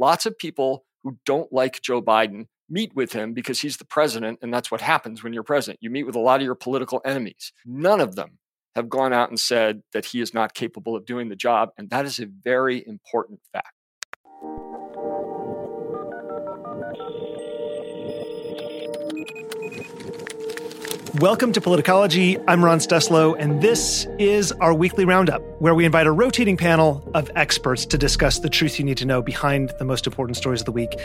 lots of people who don't like Joe Biden meet with him because he's the president, and that's what happens when you're president. You meet with a lot of your political enemies. None of them have gone out and said that he is not capable of doing the job, and that is a very important fact. Welcome to Politicology. I'm Ron Steslow, and this is our weekly roundup, where we invite a rotating panel of experts to discuss the truth you need to know behind the most important stories of the week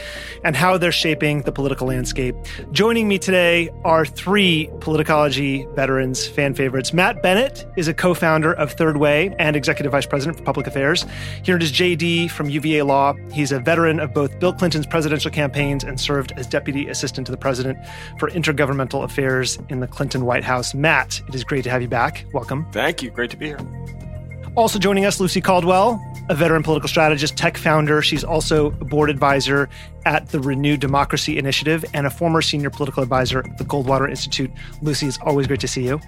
and how they're shaping the political landscape. Joining me today are three Politicology veterans, fan favorites. Matt Bennett is a co-founder of Third Way and executive vice president for public affairs. Here it is JD from UVA Law. He's a veteran of both Bill Clinton's presidential campaigns and served as deputy assistant to the president for intergovernmental affairs in the Clinton White House. Matt, it is great to have you back. Welcome. Thank you. Great to be here. Also joining us, Lucy Caldwell, a veteran political strategist, tech founder. She's also a board advisor at the Renew Democracy Initiative and a former senior political advisor at the Goldwater Institute. Lucy, it's always great to see you.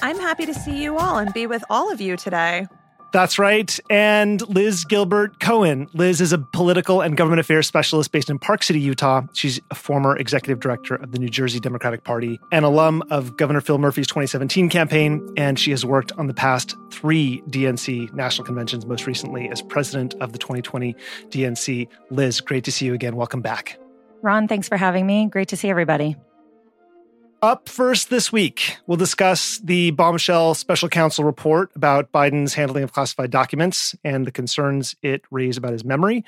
I'm happy to see you all and be with all of you today. That's right. And Liz Gilbert Cohen. Liz is a political and government affairs specialist based in Park City, Utah. She's a former executive director of the New Jersey Democratic Party, an alum of Governor Phil Murphy's 2017 campaign, and she has worked on the past three DNC national conventions, most recently as president of the 2020 DNC. Liz, great to see you again. Welcome back. Ron, thanks for having me. Great to see everybody. Up first this week, we'll discuss the bombshell special counsel report about Biden's handling of classified documents and the concerns it raised about his memory.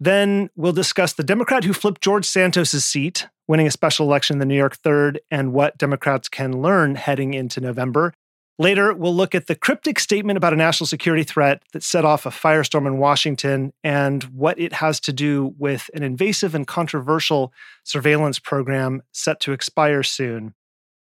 Then we'll discuss the Democrat who flipped George Santos' seat, winning a special election in the New York 3rd, and what Democrats can learn heading into November. Later, we'll look at the cryptic statement about a national security threat that set off a firestorm in Washington and what it has to do with an invasive and controversial surveillance program set to expire soon.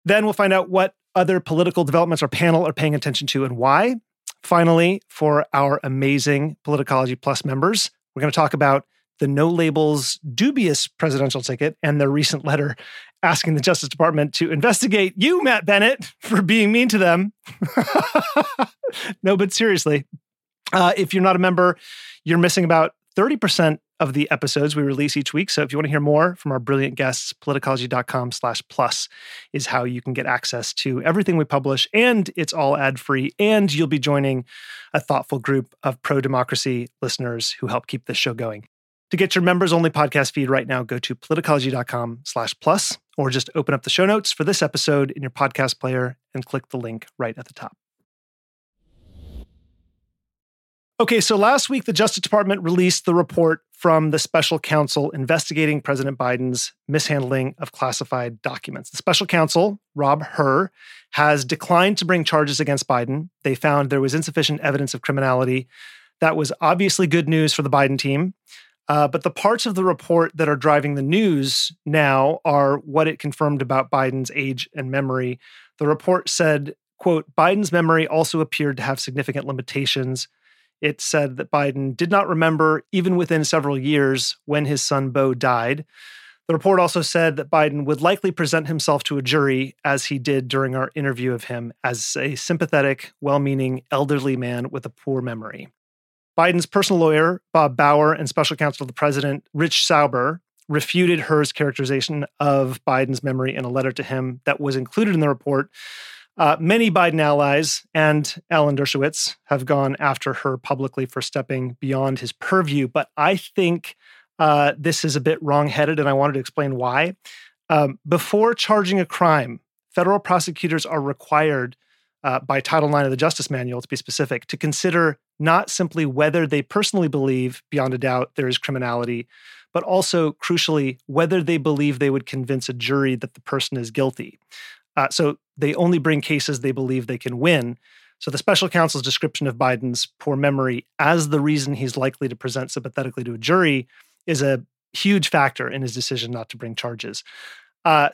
Then we'll find out what other political developments our panel are paying attention to and why. Finally, for our amazing Politicology Plus members, we're going to talk about the No Labels dubious presidential ticket and their recent letter asking the Justice Department to investigate you, Matt Bennett, for being mean to them. No, but seriously, if you're not a member, you're missing about 30% of the episodes we release each week. So if you want to hear more from our brilliant guests, politicology.com/plus is how you can get access to everything we publish, and it's all ad-free, and you'll be joining a thoughtful group of pro-democracy listeners who help keep this show going. To get your members-only podcast feed right now, go to politicology.com/plus, or just open up the show notes for this episode in your podcast player and click the link right at the top. Okay, so last week, the Justice Department released the report from the special counsel investigating President Biden's mishandling of classified documents. The special counsel, Rob Hur, has declined to bring charges against Biden. They found there was insufficient evidence of criminality. That was obviously good news for the Biden team. But the parts of the report that are driving the news now are what it confirmed about Biden's age and memory. The report said, quote, Biden's memory also appeared to have significant limitations. It said that Biden did not remember, even within several years, when his son Beau died. The report also said that Biden would likely present himself to a jury, as he did during our interview of him, as a sympathetic, well-meaning, elderly man with a poor memory. Biden's personal lawyer, Bob Bauer, and special counsel to the president, Rich Sauber, refuted Hur's characterization of Biden's memory in a letter to him that was included in the report. Many Biden allies and Alan Dershowitz have gone after Hur publicly for stepping beyond his purview, but I think this is a bit wrongheaded, and I wanted to explain why. Before charging a crime, federal prosecutors are required by Title IX of the Justice Manual, to be specific, to consider not simply whether they personally believe, beyond a doubt, there is criminality, but also, crucially, whether they believe they would convince a jury that the person is guilty. So they only bring cases they believe they can win. So the special counsel's description of Biden's poor memory as the reason he's likely to present sympathetically to a jury is a huge factor in his decision not to bring charges.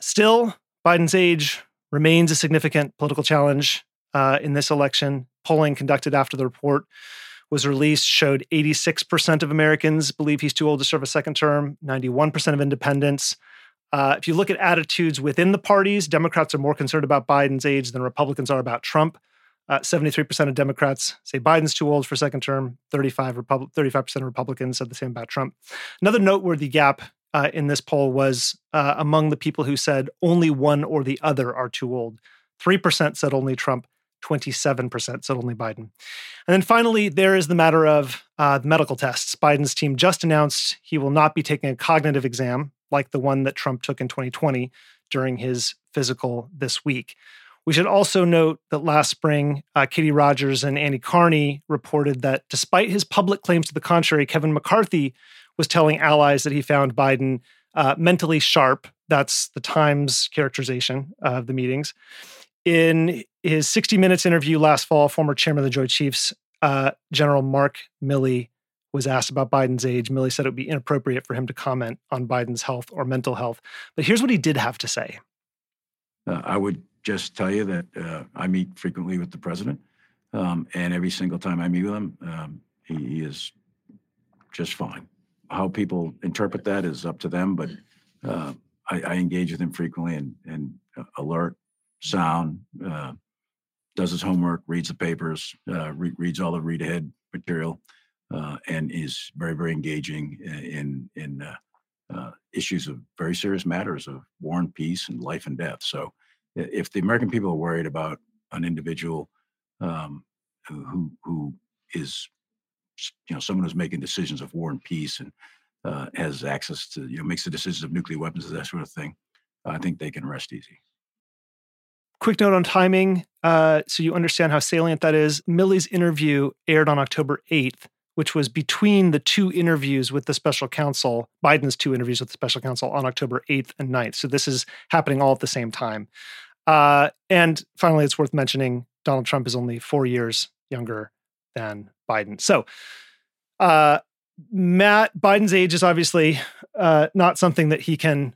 Still, Biden's age remains a significant political challenge. In this election, polling conducted after the report was released showed 86% of Americans believe he's too old to serve a second term, 91% of independents. If you look at attitudes within the parties, Democrats are more concerned about Biden's age than Republicans are about Trump. 73% of Democrats say Biden's too old for second term. 35% of Republicans said the same about Trump. Another noteworthy gap in this poll was among the people who said only one or the other are too old. 3% said only Trump. 27% said only Biden. And then finally, there is the matter of the medical tests. Biden's team just announced he will not be taking a cognitive exam like the one that Trump took in 2020 during his physical this week. We should also note that last spring, Kitty Rogers and Annie Carney reported that despite his public claims to the contrary, Kevin McCarthy was telling allies that he found Biden mentally sharp. That's the Times characterization of the meetings. In his 60 Minutes interview last fall, former chairman of the Joint Chiefs, General Mark Milley, was asked about Biden's age. Milley said it would be inappropriate for him to comment on Biden's health or mental health. But here's what he did have to say. I would just tell you that I meet frequently with the president, and every single time I meet with him, he is just fine. How people interpret that is up to them, but I engage with him frequently and alert, sound, does his homework, reads the papers, reads all the read-ahead material, and is very, very engaging in issues of very serious matters of war and peace and life and death. So if the American people are worried about an individual who is, you know, someone who's making decisions of war and peace and has access to, you know, makes the decisions of nuclear weapons and that sort of thing, I think they can rest easy. Quick note on timing, so you understand how salient that is. Milley's interview aired on October 8th, which was between the two interviews with the special counsel, Biden's two interviews with the special counsel on October 8th and 9th. So this is happening all at the same time. And finally, it's worth mentioning Donald Trump is only 4 years younger than Biden. So Matt, Biden's age is obviously not something that he can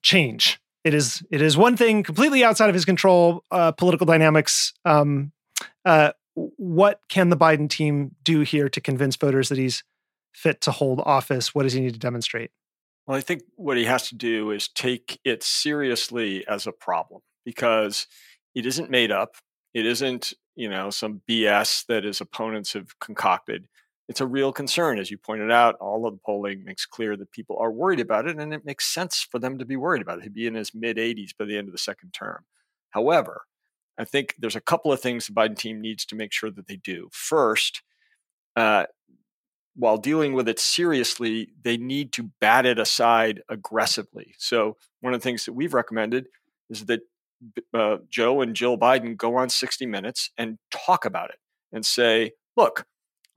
change. It is one thing completely outside of his control, political dynamics. What can the Biden team do here to convince voters that he's fit to hold office? What does he need to demonstrate? Well, I think what he has to do is take it seriously as a problem, because it isn't made up. It isn't, you know, some BS that his opponents have concocted. It's a real concern. As you pointed out, all of the polling makes clear that people are worried about it, and it makes sense for them to be worried about it. He'd be in his mid-80s by the end of the second term. However, I think there's a couple of things the Biden team needs to make sure that they do. First, while dealing with it seriously, they need to bat it aside aggressively. So one of the things that we've recommended is that Joe and Jill Biden go on 60 Minutes and talk about it and say, look,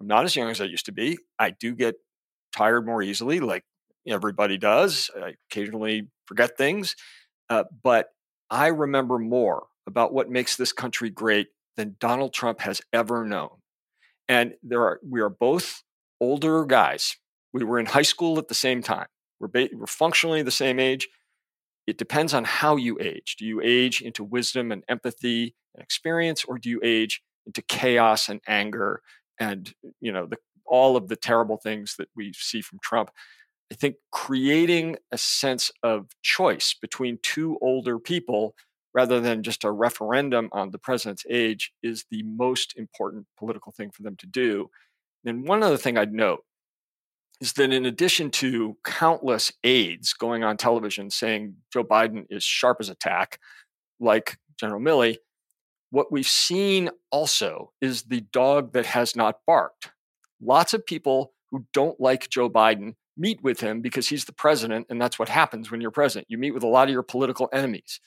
I'm not as young as I used to be. I do get tired more easily, like everybody does. I occasionally forget things. But I remember more about what makes this country great than Donald Trump has ever known. And we are both older guys. We were in high school at the same time. We're functionally the same age. It depends on how you age. Do you age into wisdom and empathy and experience, or do you age into chaos and anger? And, you know, all of the terrible things that we see from Trump. I think creating a sense of choice between two older people rather than just a referendum on the president's age is the most important political thing for them to do. And one other thing I'd note is that in addition to countless aides going on television saying Joe Biden is sharp as a tack, like General Milley, what we've seen also is the dog that has not barked. Lots of people who don't like Joe Biden meet with him because he's the president, and that's what happens when you're president. You meet with a lot of your political enemies.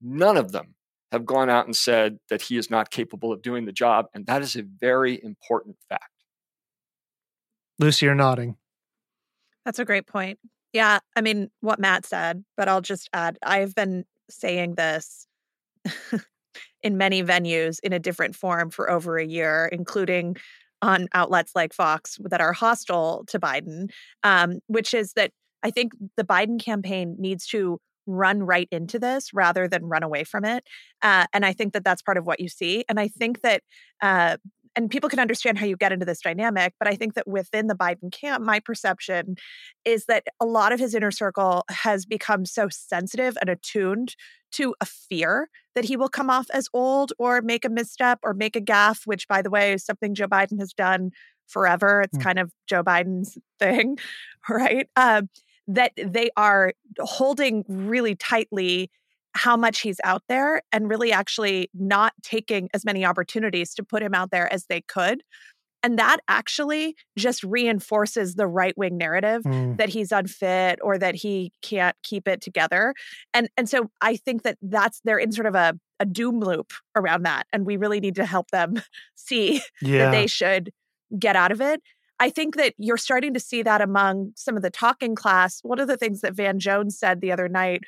None of them have gone out and said that he is not capable of doing the job, and that is a very important fact. Lucy, you're nodding. That's a great point. Yeah, I mean, what Matt said, but I'll just add, I've been saying this in many venues in a different form for over a year, including on outlets like Fox that are hostile to Biden, which is that I think the Biden campaign needs to run right into this rather than run away from it. And I think that that's part of what you see. And I think that and people can understand how you get into this dynamic. But I think that within the Biden camp, my perception is that a lot of his inner circle has become so sensitive and attuned to a fear that he will come off as old or make a misstep or make a gaffe, which, by the way, is something Joe Biden has done forever. It's kind of Joe Biden's thing, right? That they are holding really tightly how much he's out there and really actually not taking as many opportunities to put him out there as they could. And that actually just reinforces the right-wing narrative that he's unfit or that he can't keep it together. And so I think that they're in sort of a doom loop around that. And we really need to help them see that they should get out of it. I think that you're starting to see that among some of the talking class. One of the things that Van Jones said the other night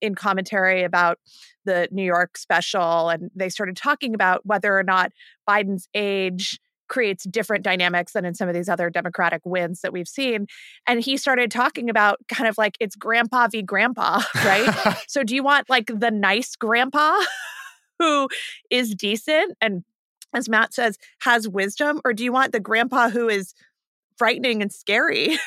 in commentary about the New York special, and they started talking about whether or not Biden's age creates different dynamics than in some of these other Democratic wins that we've seen. And he started talking about kind of like it's grandpa v. grandpa, right? So do you want like the nice grandpa who is decent and, as Matt says, has wisdom, or do you want the grandpa who is frightening and scary?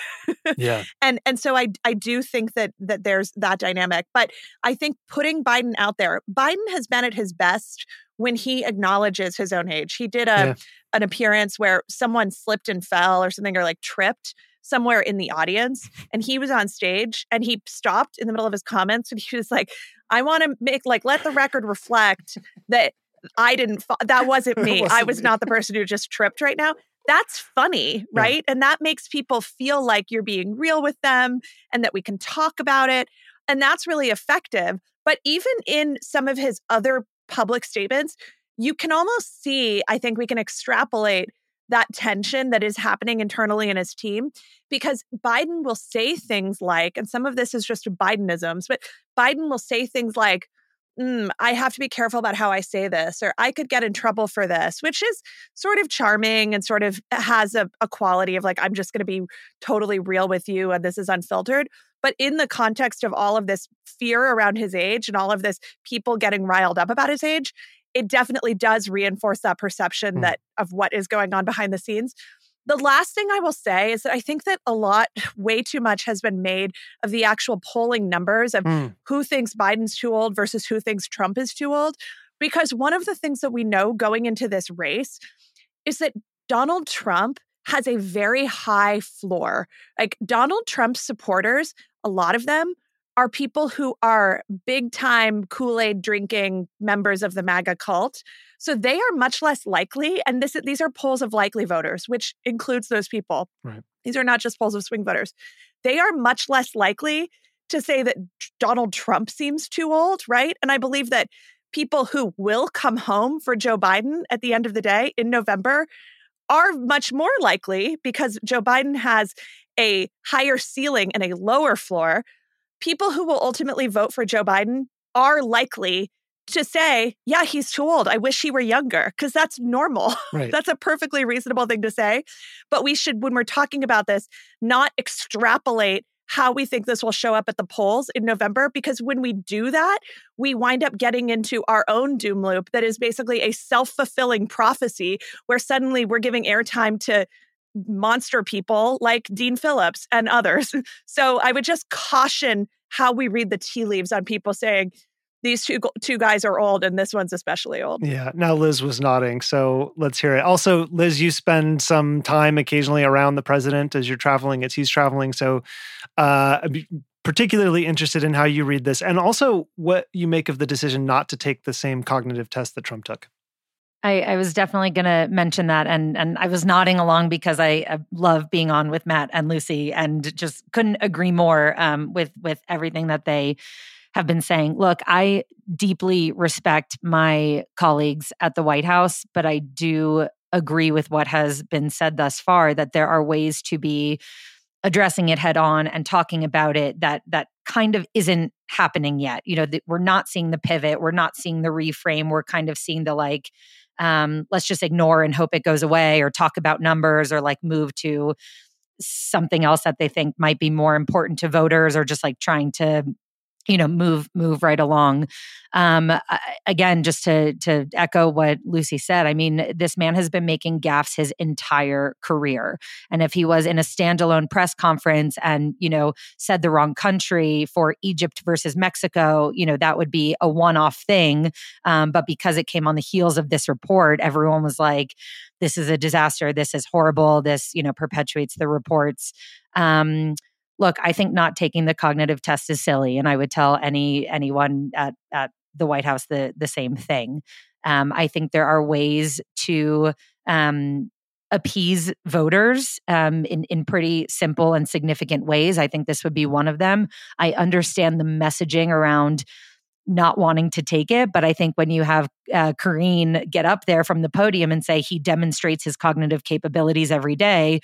Yeah. And so I do think that there's that dynamic. But I think putting Biden out there, Biden has been at his best when he acknowledges his own age. He did an appearance where someone slipped and fell or something, or like tripped somewhere in the audience, and he was on stage and he stopped in the middle of his comments and he was like, I want to make, like, let the record reflect that I didn't, that wasn't me. I was not the person who just tripped right now. That's funny, right? Yeah. And that makes people feel like you're being real with them and that we can talk about it. And that's really effective. But even in some of his other public statements, you can almost see, I think we can extrapolate that tension that is happening internally in his team, because Biden will say things like, and some of this is just Bidenisms, but Biden will say things like, I have to be careful about how I say this, or I could get in trouble for this, which is sort of charming and sort of has a quality of like, I'm just going to be totally real with you and this is unfiltered. But in the context of all of this fear around his age and all of this people getting riled up about his age, it definitely does reinforce that perception that of what is going on behind the scenes. The last thing I will say is that I think that way too much has been made of the actual polling numbers of who thinks Biden's too old versus who thinks Trump is too old. Because one of the things that we know going into this race is that Donald Trump has a very high floor. Like, Donald Trump's supporters, a lot of them are people who are big-time Kool-Aid drinking members of the MAGA cult. So they are much less likely, and these are polls of likely voters, which includes those people. Right. These are not just polls of swing voters. They are much less likely to say that Donald Trump seems too old, right? And I believe that people who will come home for Joe Biden at the end of the day in November are much more likely, because Joe Biden has a higher ceiling and a lower floor. People who will ultimately vote for Joe Biden are likely to say, yeah, he's too old. I wish he were younger, because that's normal. Right. That's a perfectly reasonable thing to say. But we should, when we're talking about this, not extrapolate how we think this will show up at the polls in November, because when we do that, we wind up getting into our own doom loop that is basically a self-fulfilling prophecy where suddenly we're giving airtime to monster people like Dean Phillips and others. So I would just caution how we read the tea leaves on people saying these two guys are old and this one's especially old. Yeah. Now Liz was nodding, so let's hear it. Also, Liz, you spend some time occasionally around the president as you're traveling, as he's traveling. So I'd be particularly interested in how you read this and also what you make of the decision not to take the same cognitive test that Trump took. I was definitely going to mention that, and I was nodding along because I love being on with Matt and Lucy, and just couldn't agree more with everything that they have been saying. Look, I deeply respect my colleagues at the White House, but I do agree with what has been said thus far, that there are ways to be addressing it head on and talking about it that kind of isn't happening yet. You know, we're not seeing the pivot, we're not seeing the reframe, we're kind of seeing the like, let's just ignore and hope it goes away, or talk about numbers, or like move to something else that they think might be more important to voters, or just like trying to you know, move right along. Again, just to echo what Lucy said, I mean, this man has been making gaffes his entire career. And if he was in a standalone press conference and, you know, said the wrong country for Egypt versus Mexico, you know, that would be a one-off thing. But because it came on the heels of this report, everyone was like, this is a disaster. This is horrible. This, you know, perpetuates the reports. Look, I think not taking the cognitive test is silly, and I would tell anyone at the White House the same thing. I think there are ways to appease voters in pretty simple and significant ways. I think this would be one of them. I understand the messaging around not wanting to take it, but I think when you have Karine get up there from the podium and say he demonstrates his cognitive capabilities every day,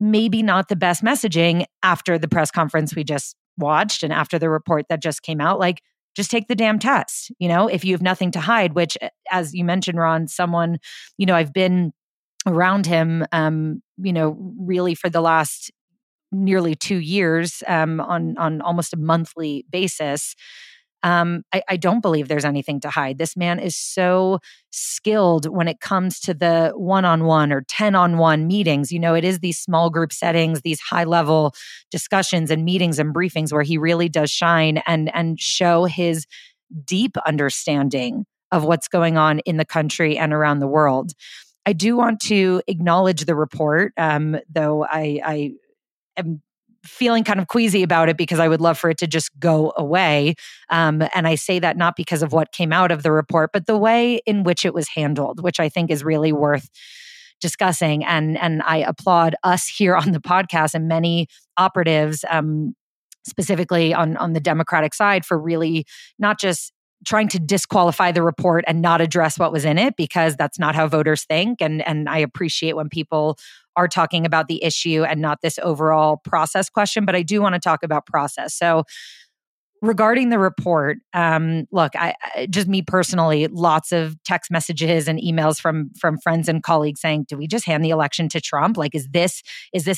maybe not the best messaging after the press conference we just watched and after the report that just came out. Like, just take the damn test, you know, if you have nothing to hide, which, as you mentioned, Ron, someone, you know, I've been around him, you know, really for the last nearly 2 years on almost a monthly basis. I don't believe there's anything to hide. This man is so skilled when it comes to the one-on-one or 10-on-1 meetings. You know, it is these small group settings, these high-level discussions and meetings and briefings where he really does shine and show his deep understanding of what's going on in the country and around the world. I do want to acknowledge the report, though I am feeling kind of queasy about it because I would love for it to just go away. And I say that not because of what came out of the report, but the way in which it was handled, which I think is really worth discussing. And I applaud us here on the podcast and many operatives, specifically on the Democratic side, for really not just trying to disqualify the report and not address what was in it, because that's not how voters think. And I appreciate when people are talking about the issue and not this overall process question, but I do want to talk about process. So regarding the report, look, I just me personally, lots of text messages and emails from friends and colleagues saying, do we just hand the election to Trump? Like, is this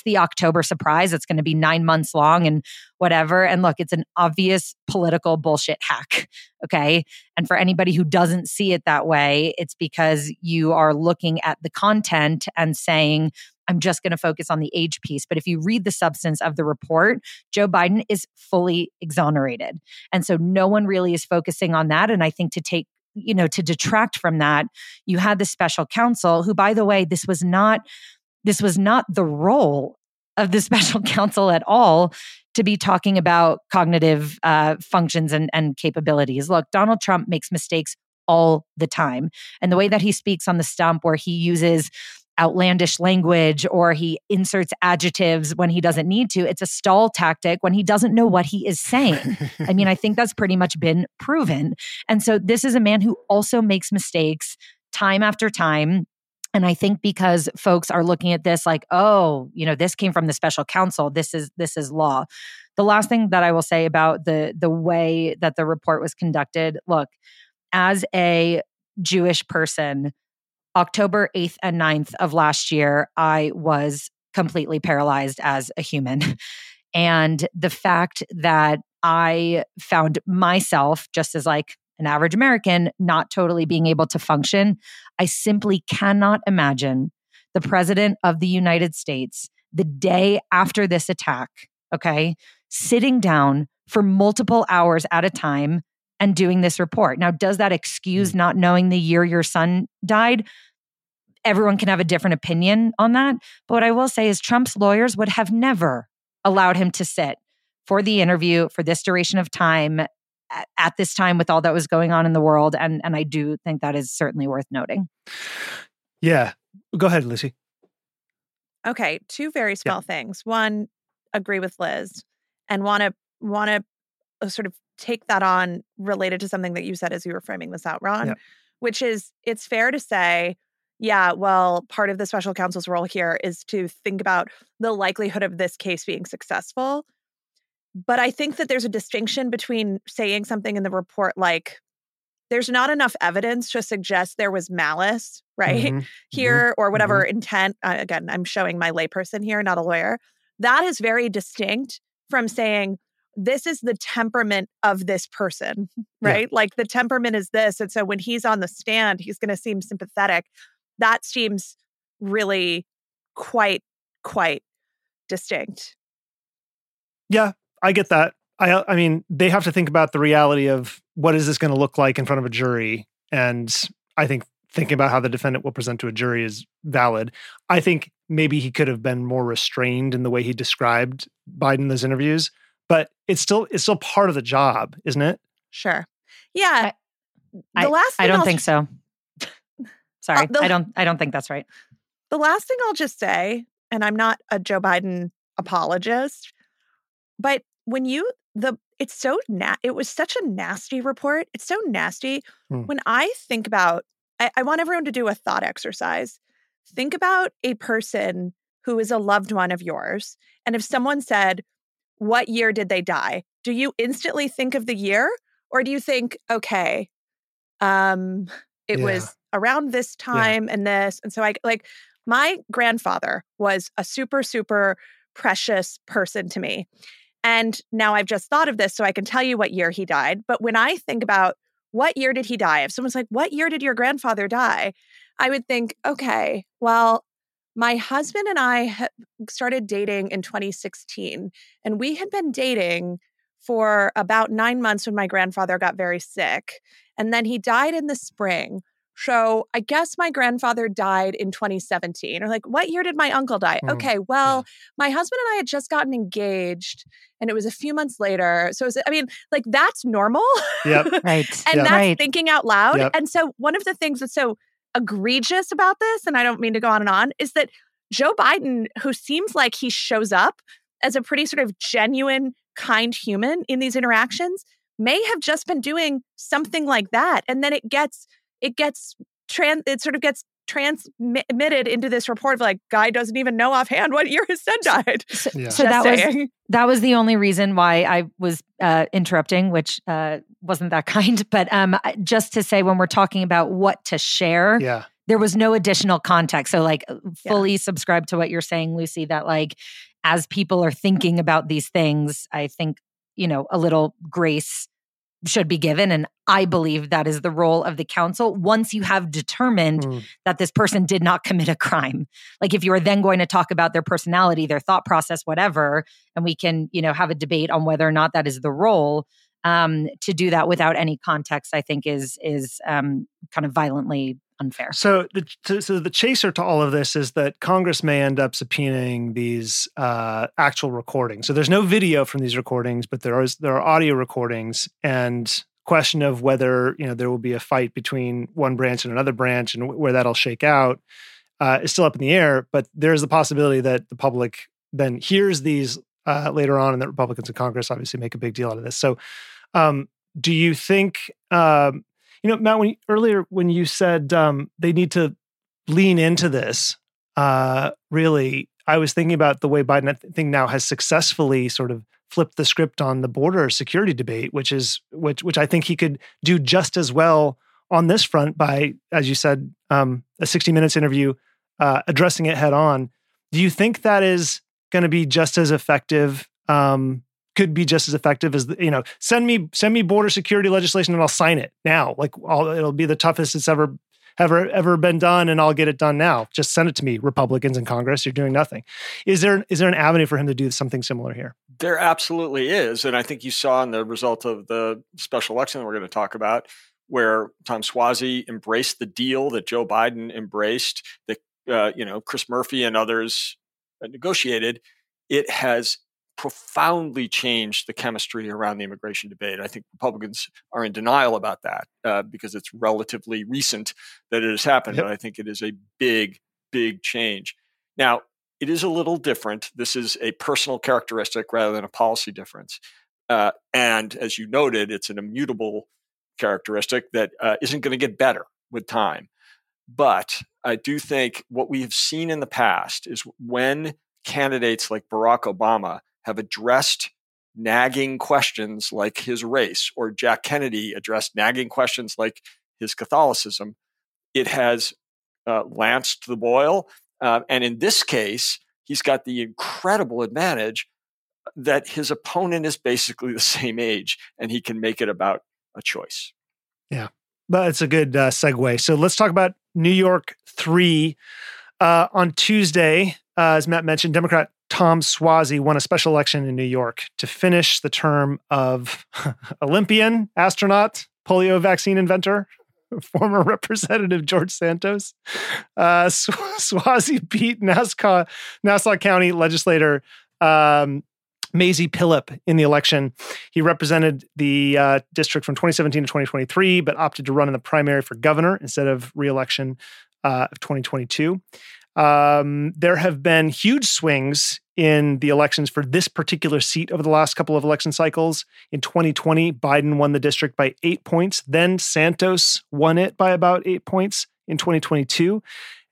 the October surprise? It's going to be 9 months long and whatever. And look, it's an obvious political bullshit hack. Okay. And for anybody who doesn't see it that way, it's because you are looking at the content and saying, I'm just going to focus on the age piece. But if you read the substance of the report, Joe Biden is fully exonerated. And so no one really is focusing on that. And I think to detract from that, you had the special counsel who, by the way, this was not the role of the special counsel at all to be talking about cognitive functions and capabilities. Look, Donald Trump makes mistakes all the time. And the way that he speaks on the stump, where he uses outlandish language or he inserts adjectives when he doesn't need to, it's a stall tactic when he doesn't know what he is saying. I mean, I think that's pretty much been proven. And so this is a man who also makes mistakes time after time. And I think because folks are looking at this like, oh, you know, this came from the special counsel, this is law. The last thing that I will say about the way that the report was conducted, look, as a Jewish person, October 8th and 9th of last year, I was completely paralyzed as a human. And the fact that I found myself, just as like an average American, not totally being able to function, I simply cannot imagine the president of the United States, the day after this attack, okay, sitting down for multiple hours at a time and doing this report. Now, does that excuse not knowing the year your son died? Everyone can have a different opinion on that. But what I will say is Trump's lawyers would have never allowed him to sit for the interview for this duration of time at this time with all that was going on in the world. And I do think that is certainly worth noting. Yeah. Go ahead, Lucy. Okay. Two very small things. One, agree with Liz, and want to sort of take that on related to something that you said as you were framing this out, Ron, which is, it's fair to say, yeah, well, part of the special counsel's role here is to think about the likelihood of this case being successful. But I think that there's a distinction between saying something in the report like, there's not enough evidence to suggest there was malice, right, here, or whatever intent. Again, I'm showing my layperson here, not a lawyer. That is very distinct from saying, this is the temperament of this person, right? Yeah. Like the temperament is this. And so when he's on the stand, he's going to seem sympathetic. That seems really quite distinct. Yeah, I get that. I mean, they have to think about the reality of what is this going to look like in front of a jury. And I think thinking about how the defendant will present to a jury is valid. I think maybe he could have been more restrained in the way he described Biden in those interviews, but it's still part of the job, isn't it? Sure. Yeah. I don't think so. Sorry. I don't think that's right. The last thing I'll just say, and I'm not a Joe Biden apologist, but when you it was such a nasty report. It's so nasty. When I think about, I want everyone to do a thought exercise. Think about a person who is a loved one of yours. And if someone said, what year did they die? Do you instantly think of the year? Or do you think, okay, it was around this time and this. And so my grandfather was a super, super precious person to me. And now I've just thought of this, so I can tell you what year he died. But when I think about what year did he die, if someone's like, what year did your grandfather die? I would think, okay, well, my husband and I started dating in 2016, and we had been dating for about 9 months when my grandfather got very sick. And then he died in the spring. So I guess my grandfather died in 2017. Or like, what year did my uncle die? Okay, well, my husband and I had just gotten engaged and it was a few months later. So that's normal. Yep. Right. And that's thinking out loud. Yep. And so one of the things that's so egregious about this, and I don't mean to go on and on, is that Joe Biden, who seems like he shows up as a pretty sort of genuine, kind human in these interactions, may have just been doing something like that. And then it sort of gets transmitted into this report of like, guy doesn't even know offhand what year his son died. So that was the only reason why I was interrupting, which wasn't that kind. But just to say, when we're talking about what to share, there was no additional context. So fully subscribe to what you're saying, Lucy, that as people are thinking about these things, I think, a little grace should be given. And I believe that is the role of the counsel once you have determined that this person did not commit a crime. If you are then going to talk about their personality, their thought process, whatever, and we can, have a debate on whether or not that is the role, to do that without any context, I think is kind of violently unfair. So the chaser to all of this is that Congress may end up subpoenaing these actual recordings. So there's no video from these recordings, but there are audio recordings, and question of whether there will be a fight between one branch and another branch and where that'll shake out is still up in the air. But there's the possibility that the public then hears these later on, and that Republicans in Congress obviously make a big deal out of this. So do you think... Matt, earlier when you said they need to lean into this, really, I was thinking about the way Biden, I think, now has successfully sort of flipped the script on the border security debate, which I think he could do just as well on this front by, as you said, a 60 Minutes interview, addressing it head on. Do you think that is going to be just as effective? Could be just as effective as, send me border security legislation and I'll sign it now. It'll be the toughest it's ever been done, and I'll get it done now. Just send it to me, Republicans in Congress. You're doing nothing. Is there an avenue for him to do something similar here? There absolutely is. And I think you saw in the result of the special election that we're going to talk about, where Tom Suozzi embraced the deal that Joe Biden embraced, that Chris Murphy and others negotiated. It has profoundly changed the chemistry around the immigration debate. I think Republicans are in denial about that because it's relatively recent that it has happened. Yep. But I think it is a big, big change. Now, it is a little different. This is a personal characteristic rather than a policy difference. And as you noted, it's an immutable characteristic that isn't going to get better with time. But I do think what we have seen in the past is when candidates like Barack Obama have addressed nagging questions like his race, or Jack Kennedy addressed nagging questions like his Catholicism, it has lanced the boil. And in this case, he's got the incredible advantage that his opponent is basically the same age and he can make it about a choice. Yeah, but it's a good segue. So let's talk about New York 3. On Tuesday, as Matt mentioned, Democrat Tom Suozzi won a special election in New York to finish the term of Olympian, astronaut, polio vaccine inventor, former Representative George Santos. Suozzi beat Nassau County legislator Maisie Pillip in the election. He represented the district from 2017 to 2023, but opted to run in the primary for governor instead of re-election of 2022. There have been huge swings in the elections for this particular seat over the last couple of election cycles. In 2020, Biden won the district by 8 points. Then Santos won it by about 8 points in 2022.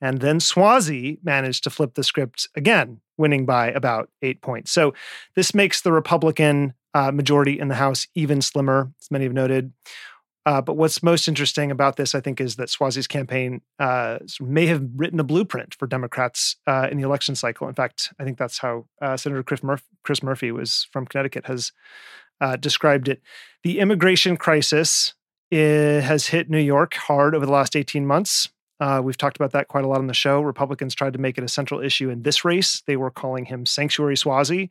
And then Suozzi managed to flip the script again, winning by about 8 points. So this makes the Republican majority in the House even slimmer, as many have noted. But what's most interesting about this, I think, is that Suozzi's campaign may have written a blueprint for Democrats in the election cycle. In fact, I think that's how Senator Chris Murphy was from Connecticut has described it. The immigration crisis has hit New York hard over the last 18 months. We've talked about that quite a lot on the show. Republicans tried to make it a central issue in this race. They were calling him Sanctuary Suozzi.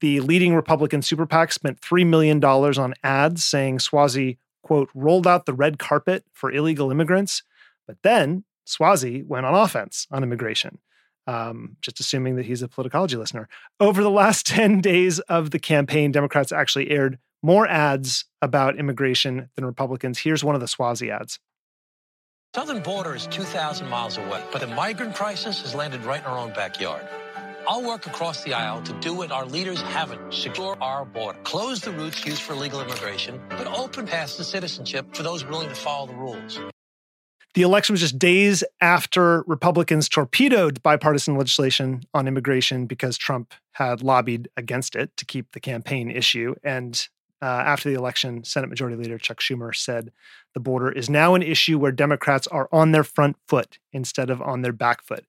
The leading Republican super PAC spent $3 million on ads saying Suozzi, quote, rolled out the red carpet for illegal immigrants. But then Suozzi went on offense on immigration, just assuming that he's a politicology listener. Over the last 10 days of the campaign, Democrats actually aired more ads about immigration than Republicans. Here's one of the Suozzi ads. Southern border is 2,000 miles away, but the migrant crisis has landed right in our own backyard. I'll work across the aisle to do what our leaders haven't, secure our border, close the routes used for illegal immigration, but open paths to citizenship for those willing to follow the rules. The election was just days after Republicans torpedoed bipartisan legislation on immigration because Trump had lobbied against it to keep the campaign issue. And after the election, Senate Majority Leader Chuck Schumer said the border is now an issue where Democrats are on their front foot instead of on their back foot.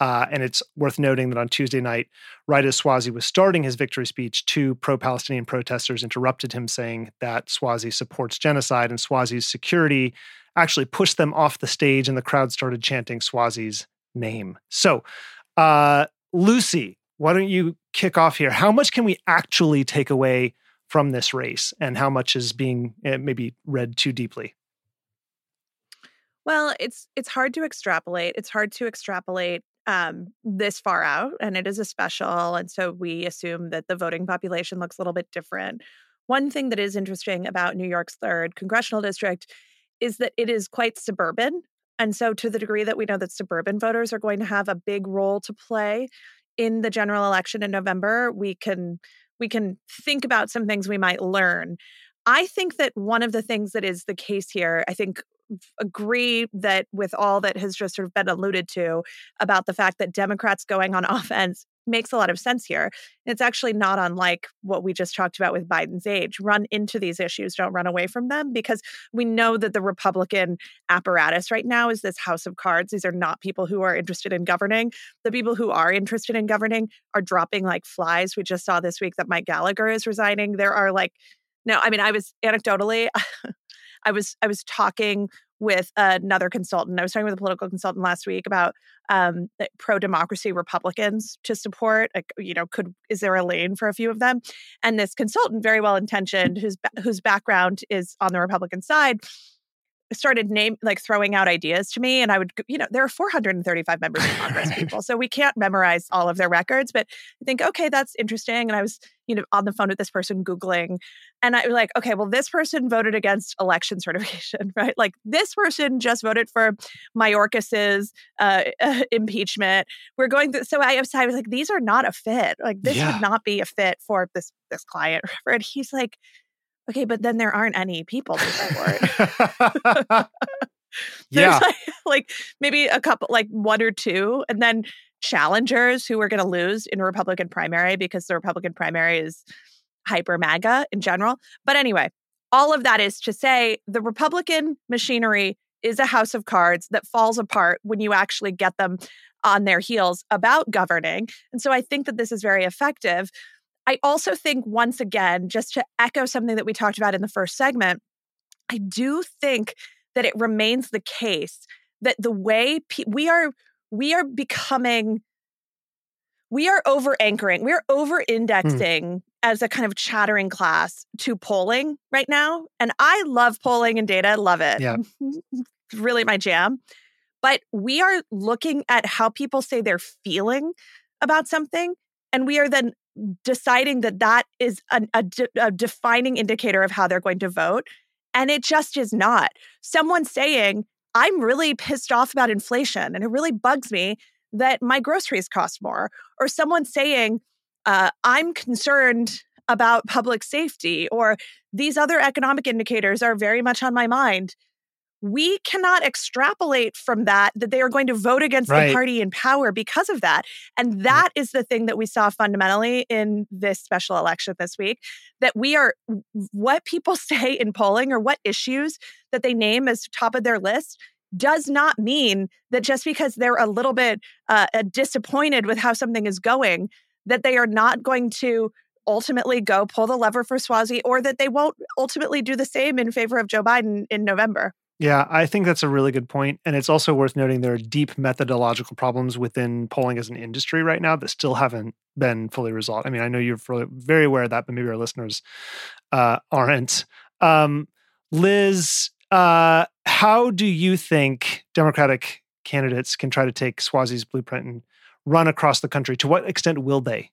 And it's worth noting that on Tuesday night, right as Suozzi was starting his victory speech, two pro-Palestinian protesters interrupted him, saying that Suozzi supports genocide, and Suozzi's security actually pushed them off the stage, and the crowd started chanting Suozzi's name. So, Lucy, why don't you kick off here? How much can we actually take away from this race, and how much is being maybe read too deeply? Well, it's hard to extrapolate. It's hard to extrapolate this far out, and it is a special, and so we assume that the voting population looks a little bit different. One thing that is interesting about New York's 3rd Congressional District is that it is quite suburban, and so to the degree that we know that suburban voters are going to have a big role to play in the general election in November, we can think about some things we might learn. I think that one of the things that is the case here, I think agree that with all that has just sort of been alluded to about the fact that Democrats going on offense makes a lot of sense here. It's actually not unlike what we just talked about with Biden's age. Run into these issues, don't run away from them, because we know that the Republican apparatus right now is this house of cards. These are not people who are interested in governing. The people who are interested in governing are dropping like flies. We just saw this week that Mike Gallagher is resigning. There are I was talking with another consultant. I was talking with a political consultant last week about pro-democracy Republicans to support. Is there a lane for a few of them? And this consultant, very well-intentioned, whose background is on the Republican side, started throwing out ideas to me, and I would, there are 435 members of Congress, people, so we can't memorize all of their records. But I think, okay, that's interesting. And I was, on the phone with this person Googling, and I was like, okay, well, this person voted against election certification, right? Like this person just voted for Mayorkas's impeachment. I was like, these are not a fit. Like this would not be a fit for this client. And he's like, okay, but then there aren't any people to support. Yeah. Like maybe a couple, like one or two, and then challengers who are going to lose in a Republican primary because the Republican primary is hyper MAGA in general. But anyway, all of that is to say the Republican machinery is a house of cards that falls apart when you actually get them on their heels about governing. And so I think that this is very effective. I also think, once again, just to echo something that we talked about in the first segment, I do think that it remains the case that the way we are over-anchoring, we are over-indexing as a kind of chattering class to polling right now. And I love polling and data, love it. Yeah. It's really my jam. But we are looking at how people say they're feeling about something, and we are then deciding that that is a defining indicator of how they're going to vote. And it just is not. Someone saying, I'm really pissed off about inflation and it really bugs me that my groceries cost more. Or someone saying, I'm concerned about public safety, or these other economic indicators are very much on my mind. We cannot extrapolate from that they are going to vote against the party in power because of that. And that is the thing that we saw fundamentally in this special election this week, that we are, what people say in polling or what issues that they name as top of their list does not mean that just because they're a little bit disappointed with how something is going, that they are not going to ultimately go pull the lever for Suozzi, or that they won't ultimately do the same in favor of Joe Biden in November. Yeah, I think that's a really good point. And it's also worth noting there are deep methodological problems within polling as an industry right now that still haven't been fully resolved. I mean, I know you're very aware of that, but maybe our listeners aren't. Liz, how do you think Democratic candidates can try to take Suozzi's blueprint and run across the country? To what extent will they?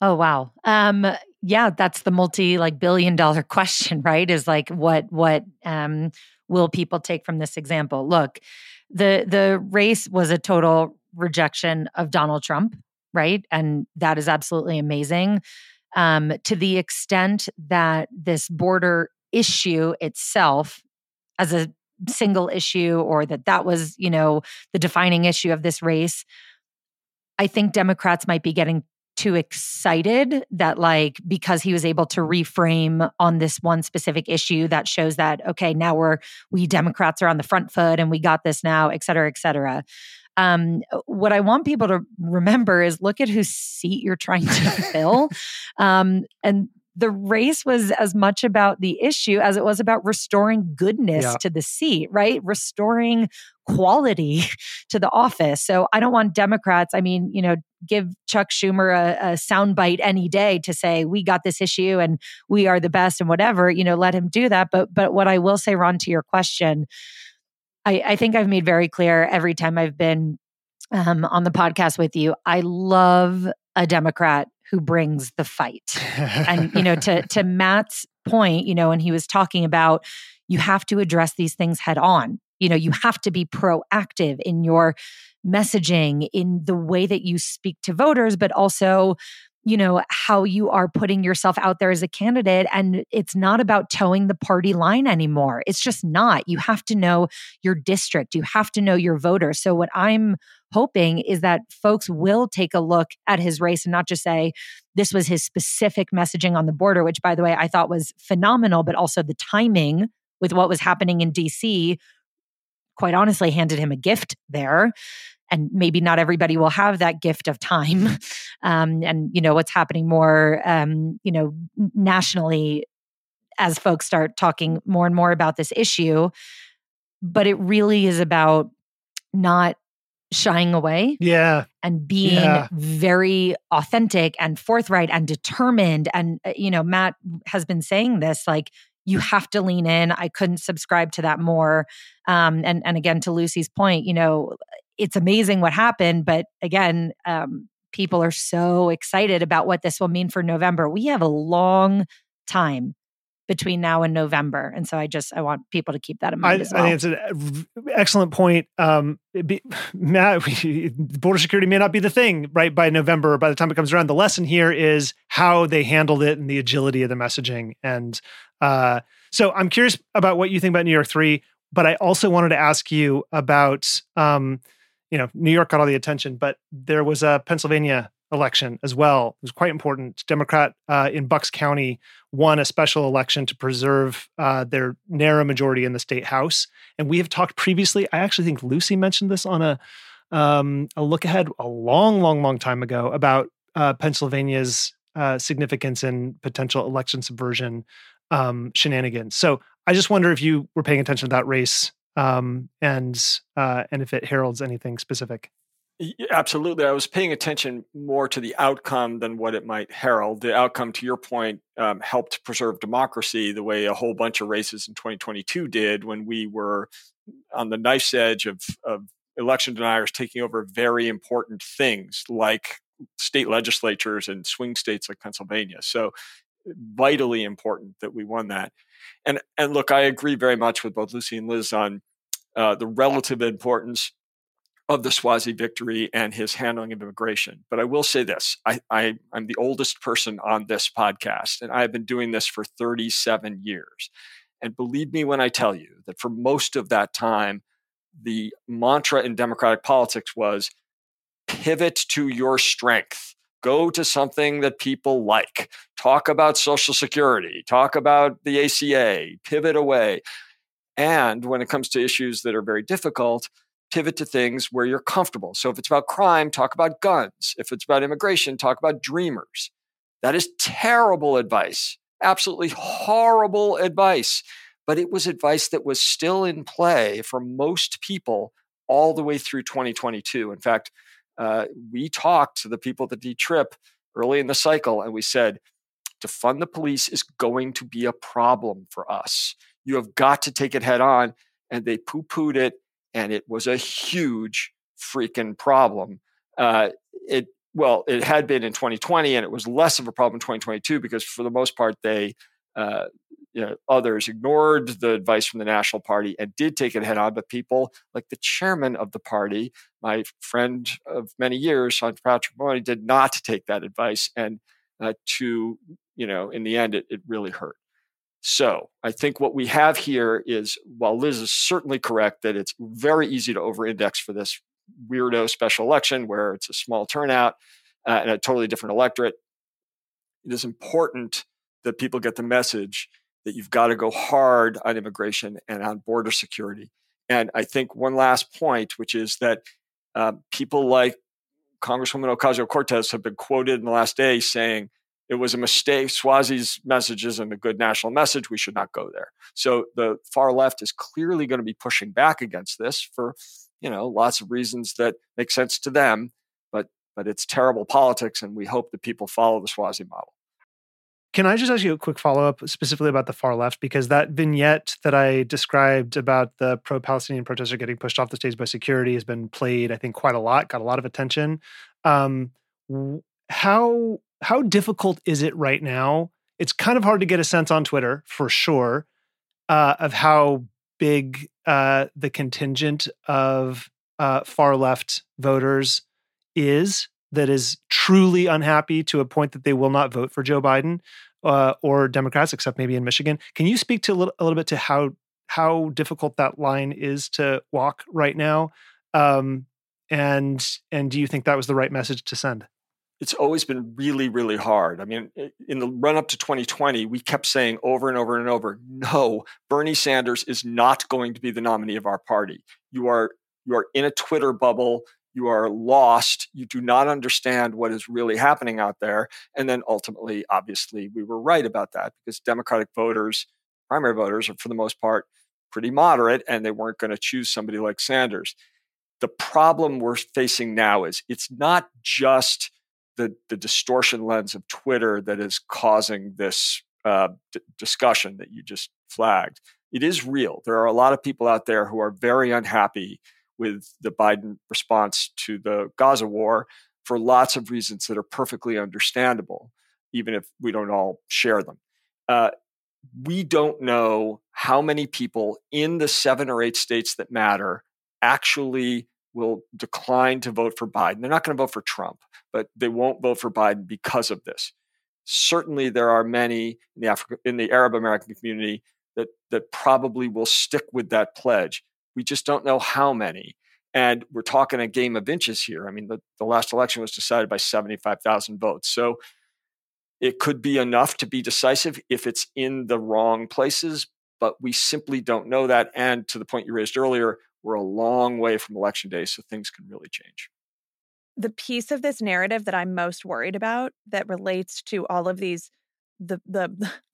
Oh, wow. Yeah, that's the multi-billion-dollar question, right? Is like, what will people take from this example? Look, the race was a total rejection of Donald Trump, right? And that is absolutely amazing. To the extent that this border issue itself as a single issue, or that was, the defining issue of this race, I think Democrats might be getting too excited that because he was able to reframe on this one specific issue, that shows that, okay, now we Democrats are on the front foot and we got this now, et cetera, et cetera. What I want people to remember is look at whose seat you're trying to fill. And the race was as much about the issue as it was about restoring goodness to the seat, right? Restoring quality to the office. So I don't want Democrats, give Chuck Schumer a soundbite any day to say, we got this issue and we are the best and whatever, let him do that. But what I will say, Ron, to your question, I think I've made very clear every time I've been on the podcast with you, I love a Democrat who brings the fight. And, to Matt's point, and he was talking about, you have to address these things head on. You have to be proactive in your messaging, in the way that you speak to voters, but also, how you are putting yourself out there as a candidate. And it's not about towing the party line anymore. It's just not. You have to know your district. You have to know your voters. So what I'm hoping is that folks will take a look at his race and not just say, this was his specific messaging on the border, which, by the way, I thought was phenomenal, but also the timing with what was happening in DC, quite honestly, handed him a gift there. And maybe not everybody will have that gift of time. And, what's happening more, nationally as folks start talking more and more about this issue. But it really is about not shying away and being very authentic and forthright and determined. And, Matt has been saying this, you have to lean in. I couldn't subscribe to that more. And again, to Lucy's point, it's amazing what happened. But again, people are so excited about what this will mean for November. We have a long time between now and November. And so I want people to keep that in mind as well. I think it's an excellent point. Matt, border security may not be the thing, right? By November, by the time it comes around, the lesson here is how they handled it and the agility of the messaging. And so I'm curious about what you think about New York 3, but I also wanted to ask you about, New York got all the attention, but there was a Pennsylvania election as well. It was quite important. Democrat in Bucks County won a special election to preserve their narrow majority in the state house. And we have talked previously, I actually think Lucy mentioned this on a look ahead a long time ago, about Pennsylvania's significance in potential election subversion shenanigans. So I just wonder if you were paying attention to that race and if it heralds anything specific. Absolutely. I was paying attention more to the outcome than what it might herald. The outcome, to your point, helped preserve democracy the way a whole bunch of races in 2022 did when we were on the knife's edge of election deniers taking over very important things like state legislatures and swing states like Pennsylvania. So vitally important that we won that. And look, I agree very much with both Lucy and Liz on the relative importance of the Suozzi victory and his handling of immigration. But I will say this, I'm the oldest person on this podcast, and I've been doing this for 37 years. And believe me when I tell you that for most of that time, the mantra in democratic politics was pivot to your strength. Go to something that people like. Talk about Social Security. Talk about the ACA. Pivot away. And when it comes to issues that are very difficult, pivot to things where you're comfortable. So if it's about crime, talk about guns. If it's about immigration, talk about dreamers. That is terrible advice. Absolutely horrible advice. But it was advice that was still in play for most people all the way through 2022. In fact, we talked to the people that de-trip early in the cycle, and we said, defund the police is going to be a problem for us. You have got to take it head on. And they poo-pooed it, and it was a huge freaking problem. It had been in 2020, and it was less of a problem in 2022 because for the most part, they others ignored the advice from the National Party and did take it head on, but people like the chairman of the party, my friend of many years, Sean Patrick Maloney, did not take that advice. And in the end, it really hurt. So I think what we have here is, while Liz is certainly correct that it's very easy to over-index for this weirdo special election where it's a small turnout and a totally different electorate, it is important that people get the message that you've got to go hard on immigration and on border security. And I think one last point, which is that people like Congresswoman Ocasio-Cortez have been quoted in the last day saying, it was a mistake. Suozzi's message isn't a good national message. We should not go there. So the far left is clearly going to be pushing back against this for, lots of reasons that make sense to them, but it's terrible politics. And we hope that people follow the Suozzi model. Can I just ask you a quick follow-up specifically about the far left? Because that vignette that I described about the pro-Palestinian protester getting pushed off the stage by security has been played, I think, quite a lot, got a lot of attention. How difficult is it right now? It's kind of hard to get a sense on Twitter, for sure, of how big the contingent of far-left voters is that is truly unhappy to a point that they will not vote for Joe Biden or Democrats, except maybe in Michigan. Can you speak to a little bit to how difficult that line is to walk right now? And do you think that was the right message to send? It's always been really, really hard. I mean, in the run-up to 2020, we kept saying over and over and over, no, Bernie Sanders is not going to be the nominee of our party. You are in a Twitter bubble. You are lost. You do not understand what is really happening out there. And then ultimately, obviously, we were right about that because Democratic voters, primary voters, are for the most part pretty moderate, and they weren't going to choose somebody like Sanders. The problem we're facing now is it's not just the distortion lens of Twitter that is causing this discussion that you just flagged. It is real. There are a lot of people out there who are very unhappy with the Biden response to the Gaza war for lots of reasons that are perfectly understandable, even if we don't all share them. We don't know how many people in the 7 or 8 states that matter actually will decline to vote for Biden. They're not going to vote for Trump, but they won't vote for Biden because of this. Certainly there are many in the Arab American community that probably will stick with that pledge. We just don't know how many. And we're talking a game of inches here. I mean, the last election was decided by 75,000 votes. So it could be enough to be decisive if it's in the wrong places, but we simply don't know that. And to the point you raised earlier, we're a long way from election day, so things can really change. the piece of this narrative that I'm most worried about that relates to all of these, the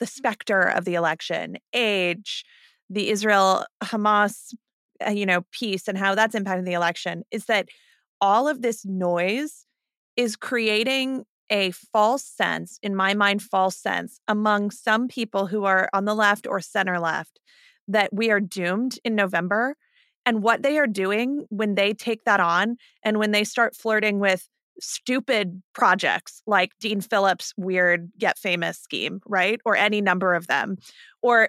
specter of the election, age, the Israel-Hamas, peace and how that's impacting the election, is that all of this noise is creating a false sense, in my mind, among some people who are on the left or center left that we are doomed in November. And what they are doing when they take that on and when they start flirting with stupid projects like Dean Phillips' weird get famous scheme, right? Or any number of them. Or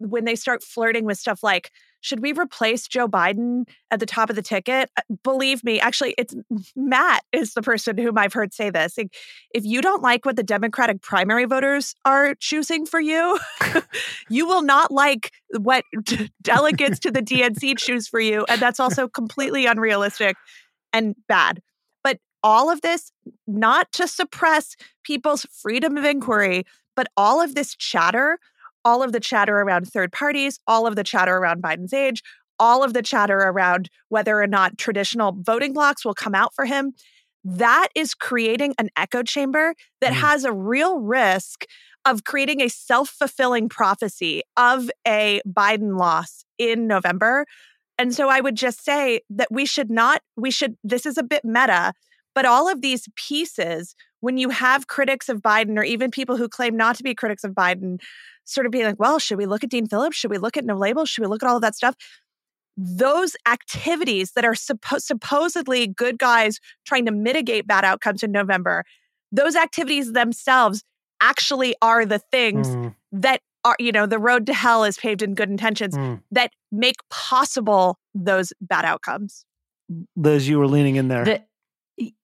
when they start flirting with stuff like, should we replace Joe Biden at the top of the ticket? Believe me, actually, it's Matt is the person whom I've heard say this. Like, if you don't like what the Democratic primary voters are choosing for you, you will not like what delegates to the DNC choose for you. And that's also completely unrealistic and bad. But all of this, not to suppress people's freedom of inquiry, but all of this chatter, all of the chatter around third parties, all of the chatter around Biden's age, all of the chatter around whether or not traditional voting blocks will come out for him, that is creating an echo chamber that has a real risk of creating a self-fulfilling prophecy of a Biden loss in November. And so I would just say that we should, this is a bit meta, but all of these pieces, when you have critics of Biden or even people who claim not to be critics of Biden sort of being like, well, should we look at Dean Phillips? Should we look at no labels? Should we look at all of that stuff? Those activities that are supposedly good guys trying to mitigate bad outcomes in November, those activities themselves actually are the things that are, the road to hell is paved in good intentions that make possible those bad outcomes. Liz, you were leaning in there.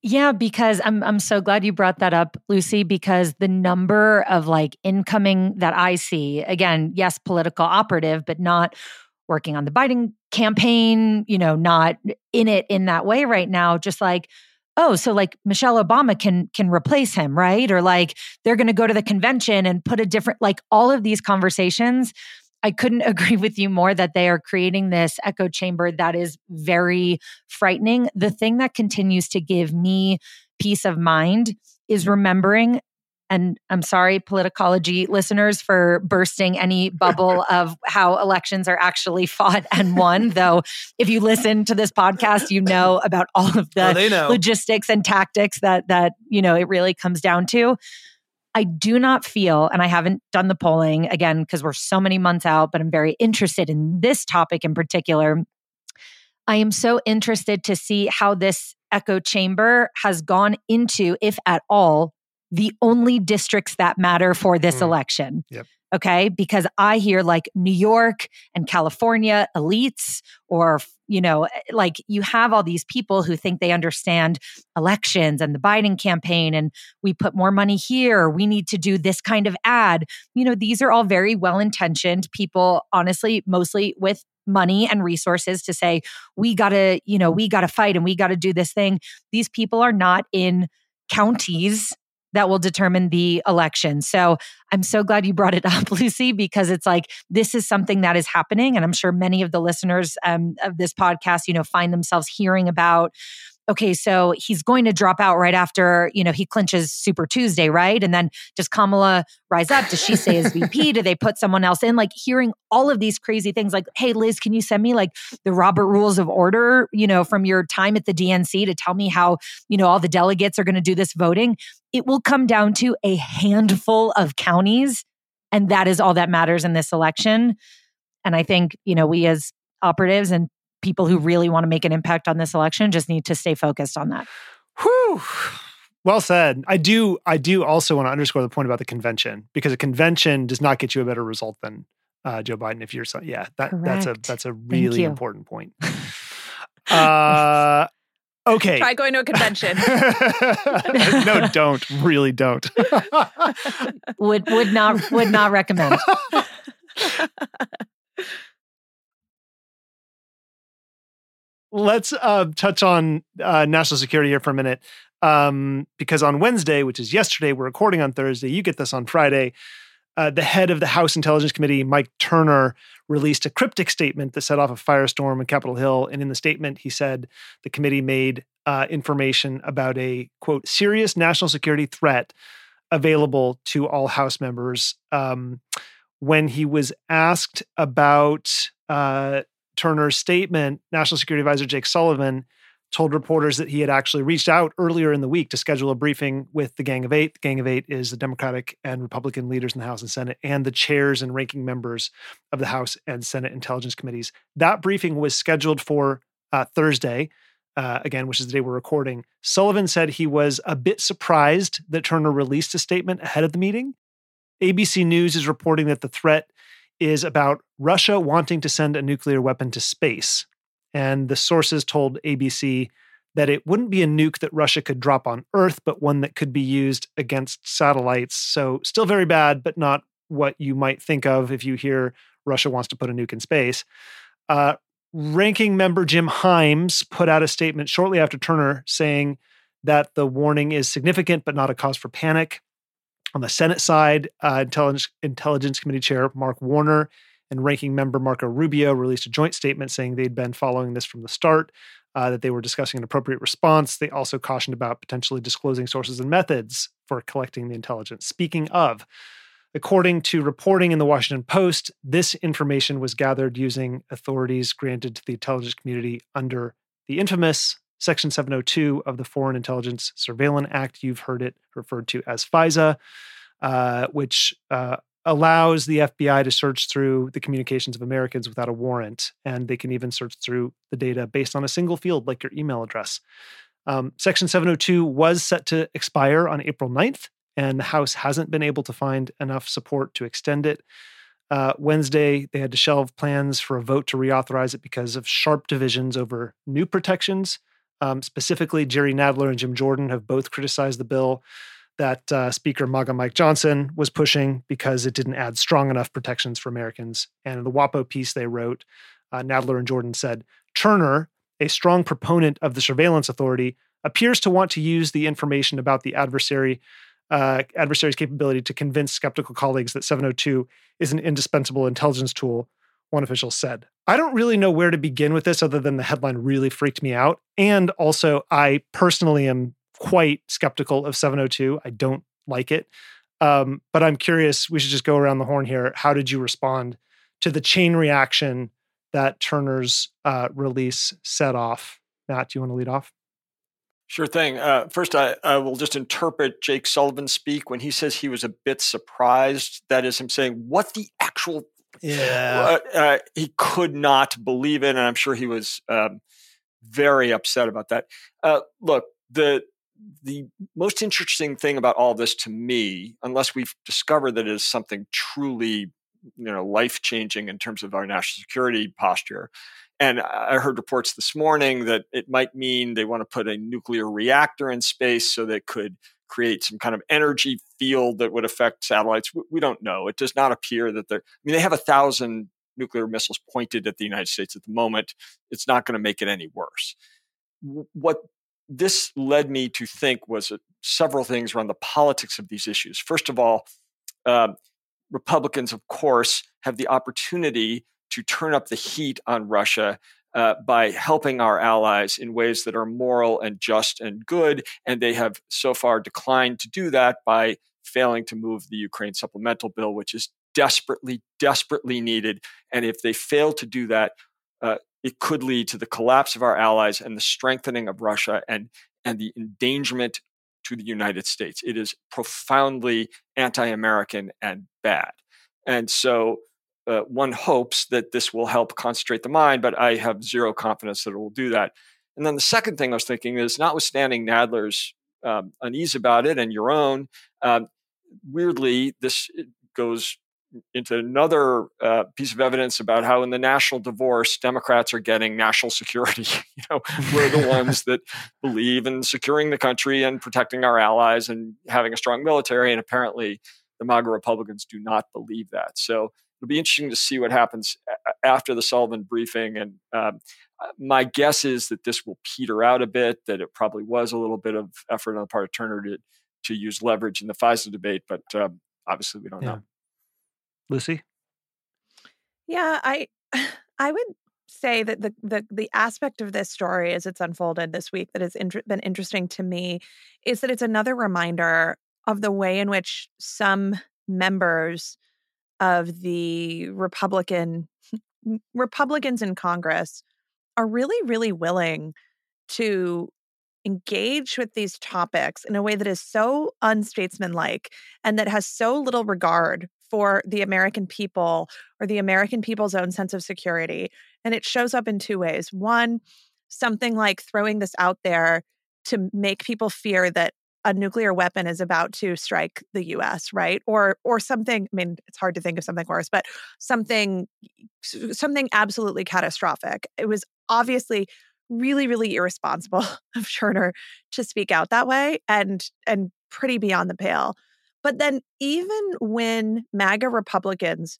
Yeah, because I'm so glad you brought that up, Lucy, because the number of incoming that I see, again, yes, political operative, but not working on the Biden campaign, not in it in that way right now, just so Michelle Obama can replace him, right? Or they're going to go to the convention and put a different, all of these conversations. I couldn't agree with you more that they are creating this echo chamber that is very frightening. The thing that continues to give me peace of mind is remembering, and I'm sorry, politicology listeners, for bursting any bubble of how elections are actually fought and won. Though if you listen to this podcast, you know about all of the logistics and tactics that it really comes down to. I do not feel, and I haven't done the polling again because we're so many months out, but I'm very interested in this topic in particular. I am so interested to see how this echo chamber has gone into, if at all, the only districts that matter for this election. Yep. Okay? Because I hear New York and California elites, or, you have all these people who think they understand elections and the Biden campaign, and we put more money here, we need to do this kind of ad. These are all very well-intentioned people, honestly, mostly with money and resources to say, we gotta fight and we gotta do this thing. These people are not in counties that will determine the election. So I'm so glad you brought it up, Lucy, because it's this is something that is happening. And I'm sure many of the listeners of this podcast, find themselves hearing about, okay, so he's going to drop out right after, he clinches Super Tuesday, right? And then does Kamala rise up? Does she stay as VP? Do they put someone else in? Hearing all of these crazy things hey, Liz, can you send me the Robert Rules of Order, from your time at the DNC to tell me how, all the delegates are going to do this voting? It will come down to a handful of counties. And that is all that matters in this election. And I think, we as operatives and people who really want to make an impact on this election just need to stay focused on that. Whew. Well said. I do also want to underscore the point about the convention, because a convention does not get you a better result than Joe Biden. If you're so, yeah, that's a really important point. Okay. Try going to a convention. No, don't. Really don't. would not recommend. Let's touch on national security here for a minute, because on Wednesday, which is yesterday, we're recording on Thursday, you get this on Friday, the head of the House Intelligence Committee, Mike Turner, released a cryptic statement that set off a firestorm on Capitol Hill. And in the statement, he said the committee made information about a, quote, serious national security threat available to all House members. When he was asked about Turner's statement, National Security Advisor Jake Sullivan told reporters that he had actually reached out earlier in the week to schedule a briefing with the Gang of Eight. The Gang of Eight is the Democratic and Republican leaders in the House and Senate and the chairs and ranking members of the House and Senate Intelligence Committees. That briefing was scheduled for Thursday, again, which is the day we're recording. Sullivan said he was a bit surprised that Turner released a statement ahead of the meeting. ABC News is reporting that the threat is about Russia wanting to send a nuclear weapon to space. And the sources told ABC that it wouldn't be a nuke that Russia could drop on Earth, but one that could be used against satellites. So still very bad, but not what you might think of if you hear Russia wants to put a nuke in space. Ranking member Jim Himes put out a statement shortly after Turner saying that the warning is significant, but not a cause for panic. On the Senate side, Intelligence Committee Chair Mark Warner and Ranking Member Marco Rubio released a joint statement saying they'd been following this from the start, that they were discussing an appropriate response. They also cautioned about potentially disclosing sources and methods for collecting the intelligence. Speaking of, according to reporting in the Washington Post, this information was gathered using authorities granted to the intelligence community under the infamous Section 702 of the Foreign Intelligence Surveillance Act. You've heard it referred to as FISA, which allows the FBI to search through the communications of Americans without a warrant. And they can even search through the data based on a single field, like your email address. Section 702 was set to expire on April 9th, and the House hasn't been able to find enough support to extend it. Wednesday, they had to shelve plans for a vote to reauthorize it because of sharp divisions over new protections. Specifically, Jerry Nadler and Jim Jordan have both criticized the bill that Speaker MAGA Mike Johnson was pushing because it didn't add strong enough protections for Americans. And in the WAPO piece they wrote, Nadler and Jordan said, Turner, a strong proponent of the surveillance authority, appears to want to use the information about the adversary's capability to convince skeptical colleagues that 702 is an indispensable intelligence tool, one official said. I don't really know where to begin with this other than the headline really freaked me out. And also, I personally am quite skeptical of 702. I don't like it. But I'm curious, we should just go around the horn here. How did you respond to the chain reaction that Turner's release set off? Matt, do you want to lead off? Sure thing. First, I will just interpret Jake Sullivan speak when he says he was a bit surprised. That is him saying, what the actual... Yeah, he could not believe it, and I'm sure he was very upset about that. Look, the most interesting thing about all this to me, unless we've discovered that it is something truly, life-changing in terms of our national security posture, and I heard reports this morning that it might mean they want to put a nuclear reactor in space so that could create some kind of energy field that would affect satellites. We don't know. It does not appear that they have 1,000 nuclear missiles pointed at the United States at the moment. It's not going to make it any worse. What this led me to think was several things around the politics of these issues. First of all, Republicans, of course, have the opportunity to turn up the heat on Russia by helping our allies in ways that are moral and just and good. And they have so far declined to do that by failing to move the Ukraine supplemental bill, which is desperately, desperately needed. And if they fail to do that, it could lead to the collapse of our allies and the strengthening of Russia and the endangerment to the United States. It is profoundly anti-American and bad. And so one hopes that this will help concentrate the mind, but I have zero confidence that it will do that. And then the second thing I was thinking is, notwithstanding Nadler's unease about it and your own, weirdly, this goes into another piece of evidence about how in the national divorce, Democrats are getting national security. We're the ones that believe in securing the country and protecting our allies and having a strong military. And apparently the MAGA Republicans do not believe that. So it'll be interesting to see what happens after the Sullivan briefing. And my guess is that this will peter out a bit, that it probably was a little bit of effort on the part of Turner to use leverage in the FISA debate. But obviously we don't know. Lucy? Yeah, I would say that the aspect of this story as it's unfolded this week that has been interesting to me is that it's another reminder of the way in which some members of the Republicans in Congress are really, really willing to engage with these topics in a way that is so unstatesmanlike and that has so little regard for the American people or the American people's own sense of security. And it shows up in two ways. One, something like throwing this out there to make people fear that a nuclear weapon is about to strike the U.S., right? Or something, I mean, it's hard to think of something worse, but something absolutely catastrophic. It was obviously really, really irresponsible of Scherner to speak out that way and pretty beyond the pale. But then even when MAGA Republicans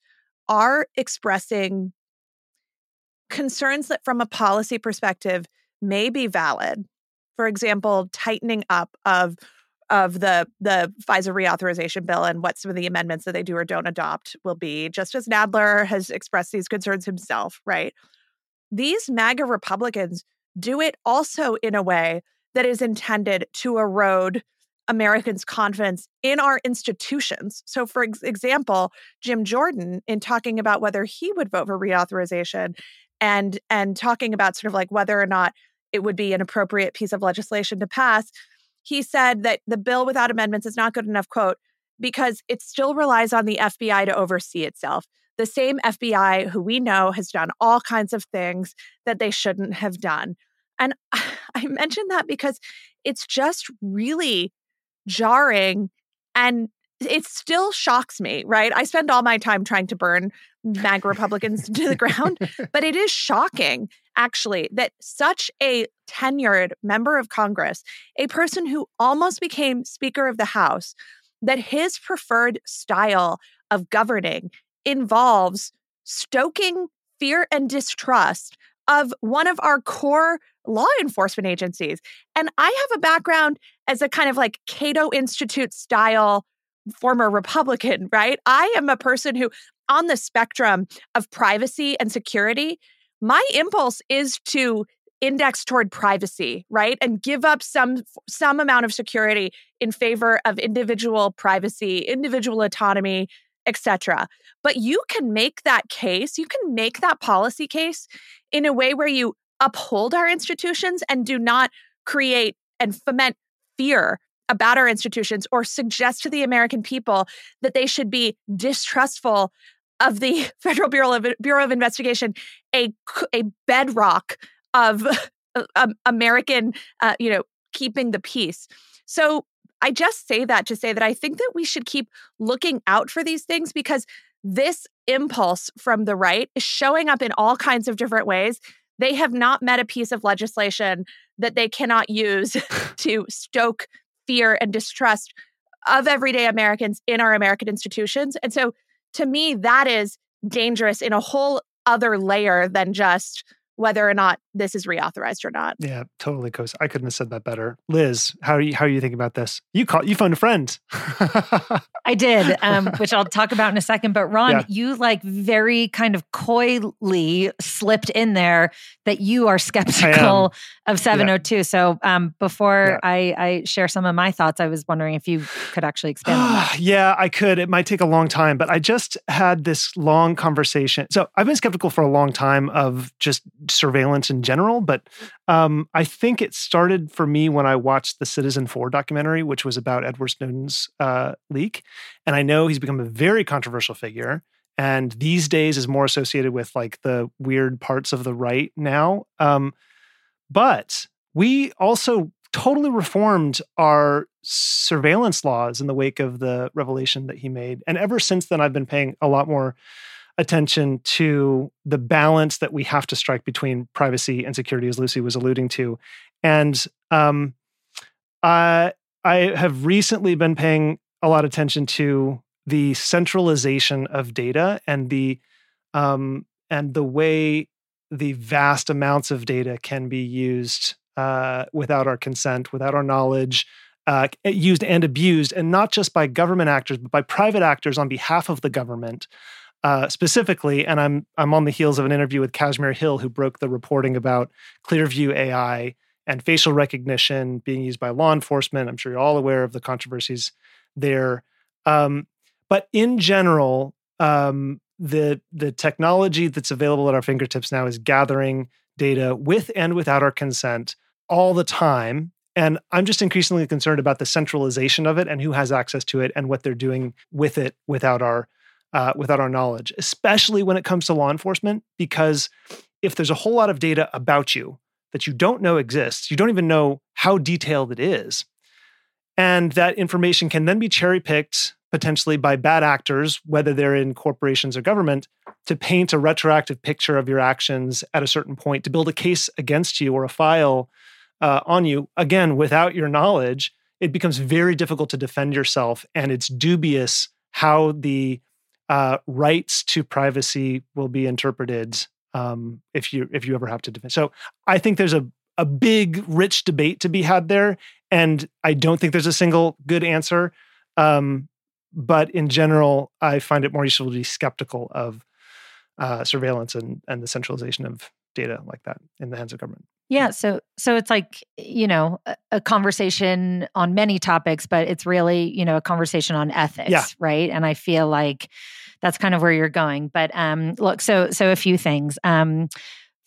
are expressing concerns that from a policy perspective may be valid, for example, tightening up of the FISA reauthorization bill and what some of the amendments that they do or don't adopt will be, just as Nadler has expressed these concerns himself, right? These MAGA Republicans do it also in a way that is intended to erode Americans' confidence in our institutions. So, for example, Jim Jordan, in talking about whether he would vote for reauthorization and talking about sort of like whether or not it would be an appropriate piece of legislation to pass, he said that the bill without amendments is not good enough, quote, because it still relies on the FBI to oversee itself. The same FBI who we know has done all kinds of things that they shouldn't have done. And I mention that because it's just really jarring and it still shocks me, right? I spend all my time trying to burn MAGA Republicans to the ground, but it is shocking, actually, that such a tenured member of Congress, a person who almost became Speaker of the House, that his preferred style of governing involves stoking fear and distrust of one of our core law enforcement agencies. And I have a background as a kind of like Cato Institute style former Republican, right? I am a person who, on the spectrum of privacy and security, my impulse is to index toward privacy, right? And give up some amount of security in favor of individual privacy, individual autonomy, etc. But you can make that case, you can make that policy case in a way where you uphold our institutions and do not create and foment fear about our institutions or suggest to the American people that they should be distrustful of the Federal Bureau of Investigation, a bedrock of American, keeping the peace. So I just say that to say that I think that we should keep looking out for these things because this impulse from the right is showing up in all kinds of different ways. They have not met a piece of legislation that they cannot use to stoke fear and distrust of everyday Americans in our American institutions. And so to me, that is dangerous in a whole other layer than just whether or not this is reauthorized or not. Yeah, totally, Coase. I couldn't have said that better. Liz, how are you thinking about this? You phoned a friend. I did, which I'll talk about in a second. But Ron, You like very kind of coyly slipped in there that you are skeptical of 702. Yeah. So before I share some of my thoughts, I was wondering if you could actually expand on that. Yeah, I could. It might take a long time, but I just had this long conversation. So I've been skeptical for a long time of just surveillance in general, but I think it started for me when I watched the Citizen 4 documentary, which was about Edward Snowden's leak. And I know he's become a very controversial figure, and these days is more associated with like the weird parts of the right now. But we also totally reformed our surveillance laws in the wake of the revelation that he made. And ever since then, I've been paying a lot more attention to the balance that we have to strike between privacy and security, as Lucy was alluding to. And I have recently been paying a lot of attention to the centralization of data and the way the vast amounts of data can be used without our consent, without our knowledge, used and abused, and not just by government actors, but by private actors on behalf of the government. specifically, and I'm on the heels of an interview with Kashmir Hill, who broke the reporting about Clearview AI and facial recognition being used by law enforcement. I'm sure you're all aware of the controversies there. But in general, the technology that's available at our fingertips now is gathering data with and without our consent all the time. And I'm just increasingly concerned about the centralization of it and who has access to it and what they're doing with it without our knowledge, especially when it comes to law enforcement, because if there's a whole lot of data about you that you don't know exists, you don't even know how detailed it is, and that information can then be cherry-picked potentially by bad actors, whether they're in corporations or government, to paint a retroactive picture of your actions at a certain point, to build a case against you or a file on you, again, without your knowledge, it becomes very difficult to defend yourself, and it's dubious how the rights to privacy will be interpreted if you ever have to defend. So I think there's a big, rich debate to be had there, and I don't think there's a single good answer. But in general, I find it more useful to be skeptical of surveillance and the centralization of data like that in the hands of government. Yeah, so it's like, you know, a conversation on many topics, but it's really, you know, a conversation on ethics, right? And I feel like that's kind of where you're going. But look, so a few things.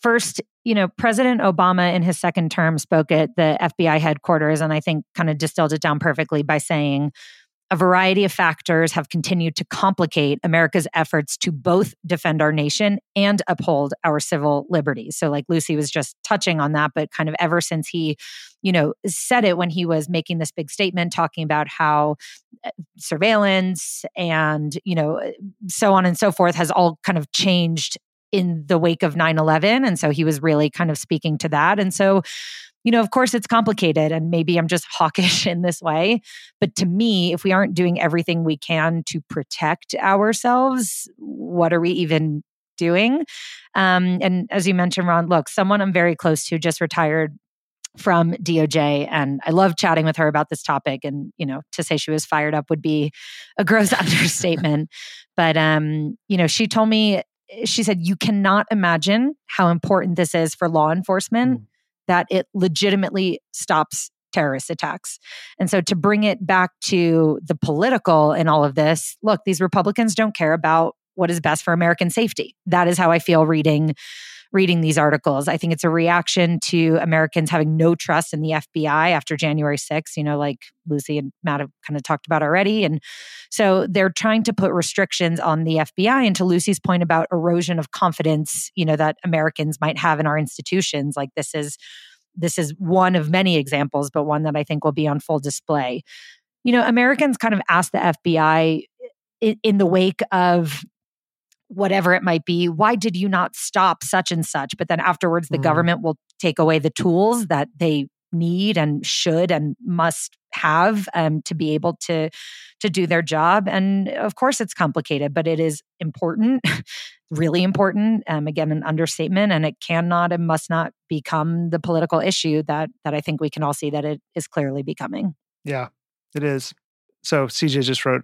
First, you know, President Obama in his second term spoke at the FBI headquarters, and I think kind of distilled it down perfectly by saying, a variety of factors have continued to complicate America's efforts to both defend our nation and uphold our civil liberties. So like Lucy was just touching on that, but kind of ever since he, you know, said it when he was making this big statement talking about how surveillance and, you know, so on and so forth has all kind of changed in the wake of 9/11. And so he was really kind of speaking to that. And so, you know, of course it's complicated, and maybe I'm just hawkish in this way, but to me, if we aren't doing everything we can to protect ourselves, what are we even doing? And as you mentioned, Ron, look, someone I'm very close to just retired from DOJ, and I love chatting with her about this topic. And, you know, to say she was fired up would be a gross understatement. But, you know, she told me, she said, you cannot imagine how important this is for law enforcement. That it legitimately stops terrorist attacks. And so to bring it back to the political in all of this, look, these Republicans don't care about what is best for American safety. That is how I feel reading these articles. I think it's a reaction to Americans having no trust in the FBI after January 6th, you know, like Lucy and Matt have kind of talked about already. And so they're trying to put restrictions on the FBI. And to Lucy's point about erosion of confidence, you know, that Americans might have in our institutions, like this is one of many examples, but one that I think will be on full display. You know, Americans kind of asked the FBI in the wake of whatever it might be, why did you not stop such and such? But then afterwards, the government will take away the tools that they need and should and must have to be able to do their job. And of course, it's complicated, but it is important, really important. Again, an understatement, and it cannot and must not become the political issue that I think we can all see that it is clearly becoming. Yeah, it is. So CJ just wrote,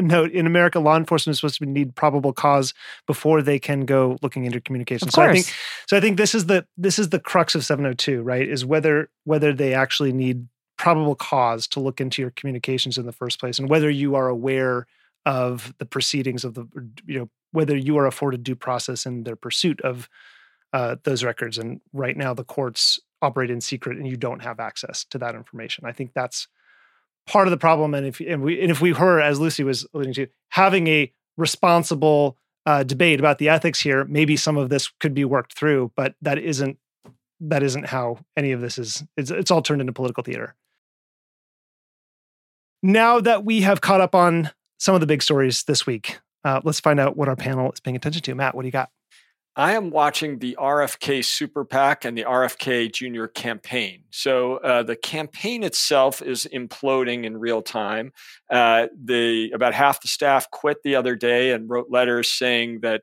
note, in America, law enforcement is supposed to need probable cause before they can go looking into communications. Of course. So I think this is the crux of 702, right? Is whether they actually need probable cause to look into your communications in the first place, and whether you are aware of the proceedings of the, you know, whether you are afforded due process in their pursuit of those records. And right now, the courts operate in secret, and you don't have access to that information. I think that's part of the problem, and if we were, as Lucy was alluding to, having a responsible debate about the ethics here, maybe some of this could be worked through. But that isn't how any of this is. It's all turned into political theater. Now that we have caught up on some of the big stories this week, let's find out what our panel is paying attention to. Matt, what do you got? I am watching the RFK Super PAC and the RFK Jr. campaign. So the campaign itself is imploding in real time. About half the staff quit the other day and wrote letters saying that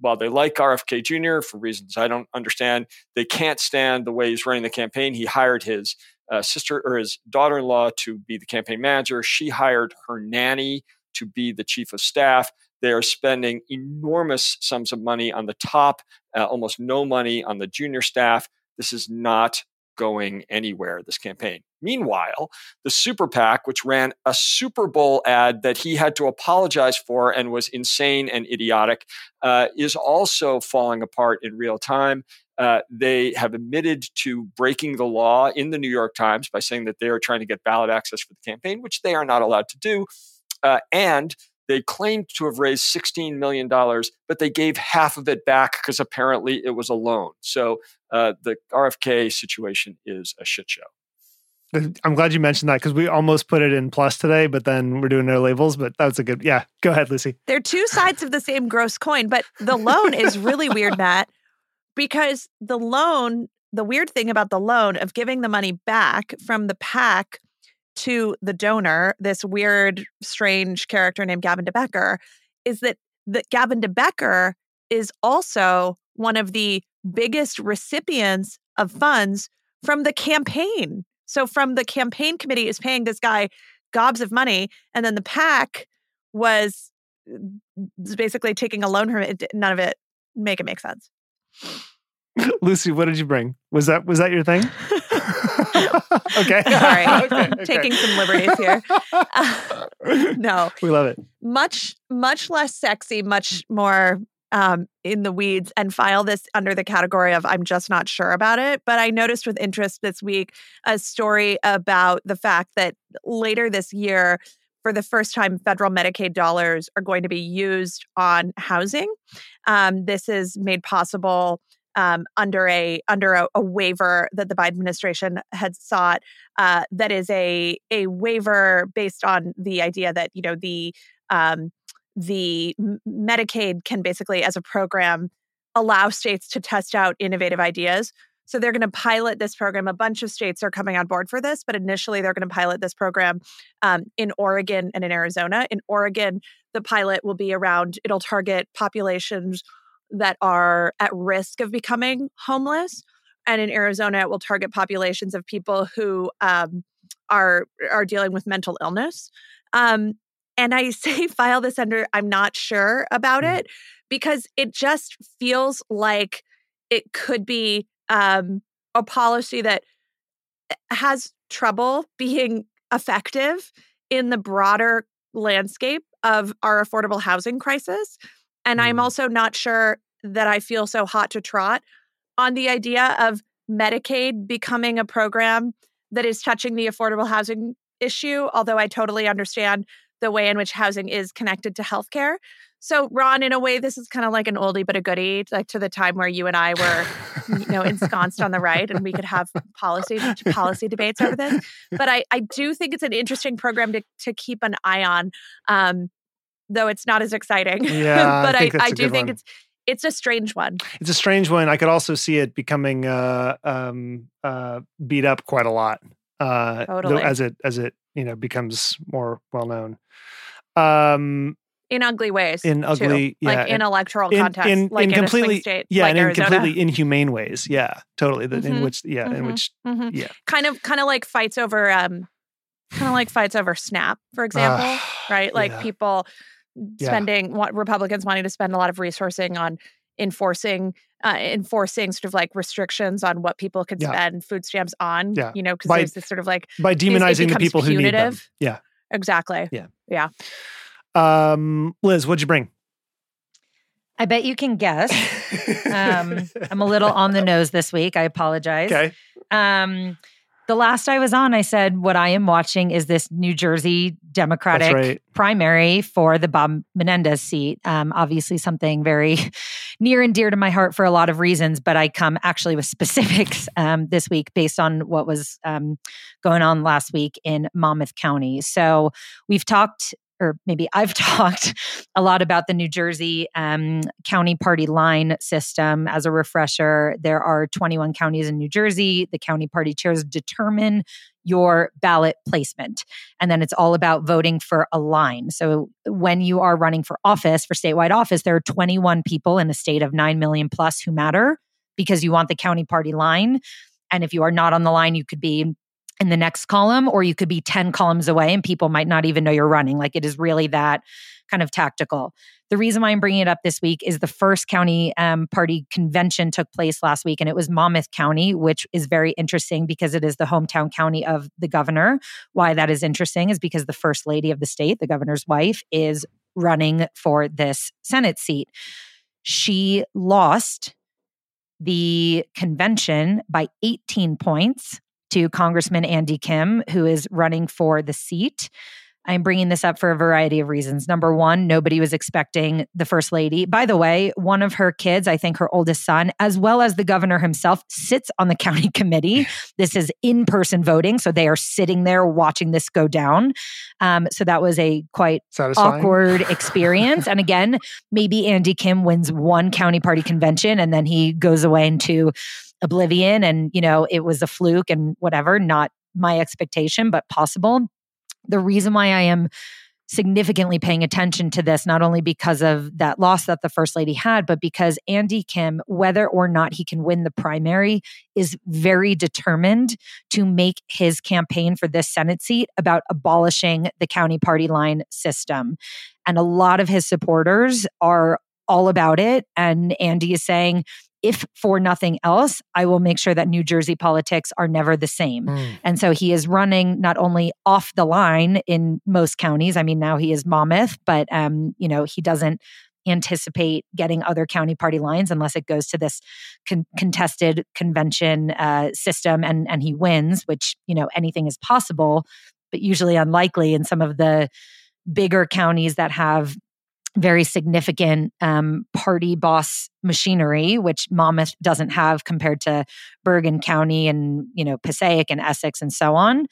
while they like RFK Jr. for reasons I don't understand, they can't stand the way he's running the campaign. He hired his sister or his daughter-in-law to be the campaign manager. She hired her nanny to be the chief of staff. They are spending enormous sums of money on the top, almost no money on the junior staff. This is not going anywhere, this campaign. Meanwhile, the super PAC, which ran a Super Bowl ad that he had to apologize for and was insane and idiotic, is also falling apart in real time. They have admitted to breaking the law in the New York Times by saying that they are trying to get ballot access for the campaign, which they are not allowed to do. And they claimed to have raised $16 million, but they gave half of it back because apparently it was a loan. So the RFK situation is a shit show. I'm glad you mentioned that because we almost put it in plus today, but then we're doing no labels, but that's a good, yeah. Go ahead, Lucy. They're two sides of the same gross coin, but the loan is really weird, Matt, because the loan, the weird thing about the loan of giving the money back from the PAC to the donor, this weird, strange character named Gavin DeBecker, is that Gavin DeBecker is also one of the biggest recipients of funds from the campaign. So from the campaign committee is paying this guy gobs of money, and then the PAC was basically taking a loan from it. None of it make sense. Lucy, what did you bring? Was that your thing? Okay. Sorry. Okay. Taking some liberties here. No. We love it. Much less sexy, much more in the weeds, and file this under the category of I'm just not sure about it. But I noticed with interest this week a story about the fact that later this year, for the first time, federal Medicaid dollars are going to be used on housing. This is made possible under a waiver that the Biden administration had sought, that is a waiver based on the idea that, you know, the Medicaid can basically, as a program, allow states to test out innovative ideas. So they're going to pilot this program. A bunch of states are coming on board for this, but initially they're going to pilot this program in Oregon and in Arizona. In Oregon, the pilot will be around, it'll target populations that are at risk of becoming homeless. And in Arizona, it will target populations of people who are dealing with mental illness. And I say file this under I'm not sure about it because it just feels like it could be a policy that has trouble being effective in the broader landscape of our affordable housing crisis. And I'm also not sure that I feel so hot to trot on the idea of Medicaid becoming a program that is touching the affordable housing issue, although I totally understand the way in which housing is connected to healthcare. So, Ron, in a way, this is kind of like an oldie but a goodie, like to the time where you and I were, you know, ensconced on the right, and we could have policy debates over this. But I do think it's an interesting program to keep an eye on, though it's not as exciting. Yeah, but I do think it's a strange one. It's a strange one. I could also see it becoming beat up quite a lot totally. as it you know, becomes more well known. In ugly ways. In ugly, too. Yeah. Like in electoral context. In completely, in a swing state, yeah, like and in Arizona. Completely inhumane ways. Yeah, totally. In which, yeah. Kind of like fights over, SNAP, for example, right? Like people spending, Republicans wanting to spend a lot of resourcing on enforcing sort of like restrictions on what people could spend food stamps on, you know, because there's this sort of like by demonizing the people who need them. Yeah, exactly. Yeah. Liz, what'd you bring? I bet you can guess. I'm a little on the nose this week. I apologize. Okay. The last I was on, I said, what I am watching is this New Jersey Democratic primary for the Bob Menendez seat. Obviously something very near and dear to my heart for a lot of reasons, but I come actually with specifics this week based on what was going on last week in Monmouth County. So we've talked, or maybe I've talked a lot about the New Jersey county party line system. As a refresher, there are 21 counties in New Jersey. The county party chairs determine your ballot placement. And then it's all about voting for a line. So when you are running for office, for statewide office, there are 21 people in a state of 9 million plus who matter because you want the county party line. And if you are not on the line, you could be in the next column, or you could be 10 columns away and people might not even know you're running. Like it is really that kind of tactical. The reason why I'm bringing it up this week is the first county party convention took place last week, and it was Monmouth County, which is very interesting because it is the hometown county of the governor. Why that is interesting is because the first lady of the state, the governor's wife, is running for this Senate seat. She lost the convention by 18 points to Congressman Andy Kim, who is running for the seat. I'm bringing this up for a variety of reasons. Number one, nobody was expecting the first lady. By the way, one of her kids, I think her oldest son, as well as the governor himself, sits on the county committee. This is in-person voting, so they are sitting there watching this go down. So that was a quite satisfying, awkward experience. And again, maybe Andy Kim wins one county party convention and then he goes away into oblivion and, you know, it was a fluke and whatever, not my expectation, but possible. The reason why I am significantly paying attention to this, not only because of that loss that the first lady had, but because Andy Kim, whether or not he can win the primary, is very determined to make his campaign for this Senate seat about abolishing the county party line system. And a lot of his supporters are all about it. And Andy is saying, if for nothing else, I will make sure that New Jersey politics are never the same. Mm. And so he is running not only off the line in most counties. I mean, now he is Monmouth, but you know, he doesn't anticipate getting other county party lines unless it goes to this contested convention system and he wins, which, you know, anything is possible, but usually unlikely in some of the bigger counties that have very significant party boss machinery, which Monmouth doesn't have compared to Bergen County and, you know, Passaic and Essex and so on.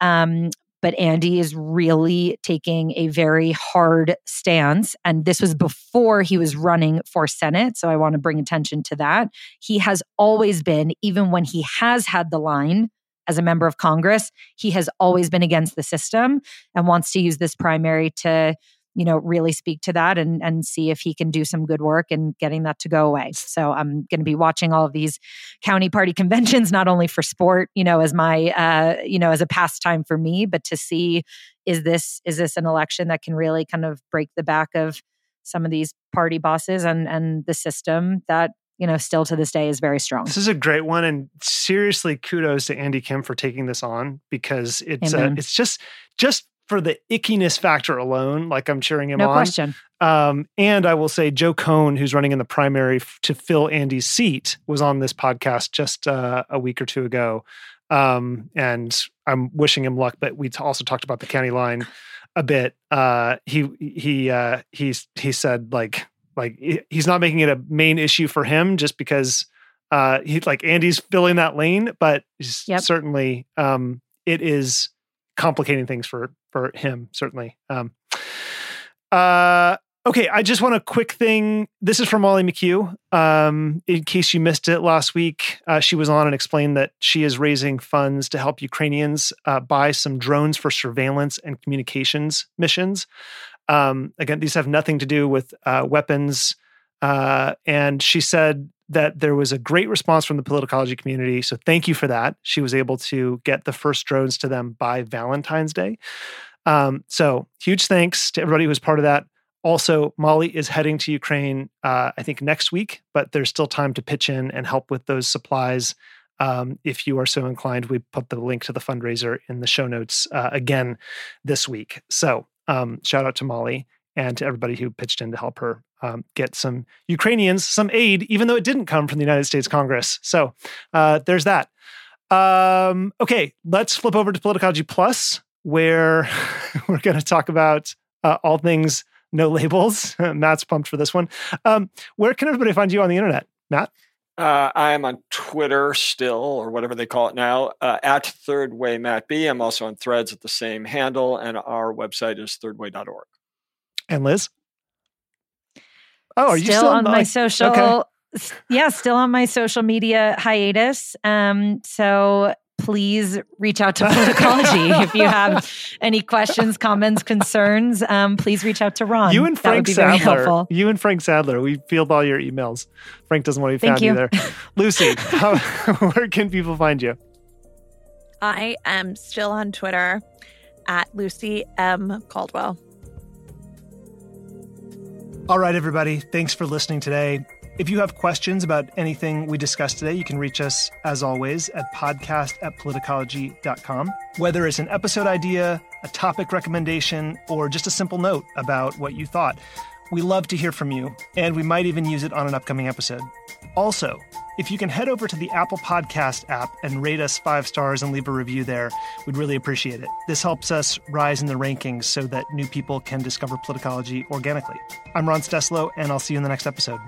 But Andy is really taking a very hard stance. And this was before he was running for Senate. So I want to bring attention to that. He has always been, even when he has had the line as a member of Congress, he has always been against the system and wants to use this primary to, you know, really speak to that and see if he can do some good work in getting that to go away. So I'm going to be watching all of these county party conventions, not only for sport, you know, as my, you know, as a pastime for me, but to see, is this an election that can really kind of break the back of some of these party bosses and the system that, you know, still to this day is very strong. This is a great one. And seriously, kudos to Andy Kim for taking this on, because it's just for the ickiness factor alone, like I'm cheering him on. No question. And I will say Joe Cohen, who's running in the primary to fill Andy's seat, was on this podcast just a week or two ago. And I'm wishing him luck, but we also talked about the county line a bit. He said like he's not making it a main issue for him just because he like Andy's filling that lane, but certainly it is complicating things for him, certainly. Okay, I just want a quick thing. This is from Molly McHugh. In case you missed it last week, she was on and explained that she is raising funds to help Ukrainians buy some drones for surveillance and communications missions. Again, these have nothing to do with weapons. And she said that there was a great response from the politicology community. So thank you for that. She was able to get the first drones to them by Valentine's Day. So huge thanks to everybody who was part of that. Also, Molly is heading to Ukraine, I think next week, but there's still time to pitch in and help with those supplies. If you are so inclined, we put the link to the fundraiser in the show notes again this week. So shout out to Molly and to everybody who pitched in to help her get some Ukrainians some aid, even though it didn't come from the United States Congress. So there's that. Okay, let's flip over to Politicology Plus, where we're going to talk about all things no labels. Matt's pumped for this one. Where can everybody find you on the internet, Matt? I am on Twitter still, or whatever they call it now, at Third Way Matt B. I'm also on Threads at the same handle, and our website is thirdway.org. And Liz? Oh, are you still on my social? Okay. Yeah, still on my social media hiatus. So please reach out to Politicology if you have any questions, comments, concerns. Please reach out to Ron. You and Frank Sadler. We field all your emails. Frank doesn't want to be found either. Lucy, where can people find you? I am still on Twitter at Lucy M. Caldwell. All right, everybody. Thanks for listening today. If you have questions about anything we discussed today, you can reach us, as always, at podcast@politicology.com. Whether it's an episode idea, a topic recommendation, or just a simple note about what you thought, we love to hear from you, and we might even use it on an upcoming episode. Also, if you can head over to the Apple Podcast app and rate us 5 stars and leave a review there, we'd really appreciate it. This helps us rise in the rankings so that new people can discover Politicology organically. I'm Ron Steslow, and I'll see you in the next episode.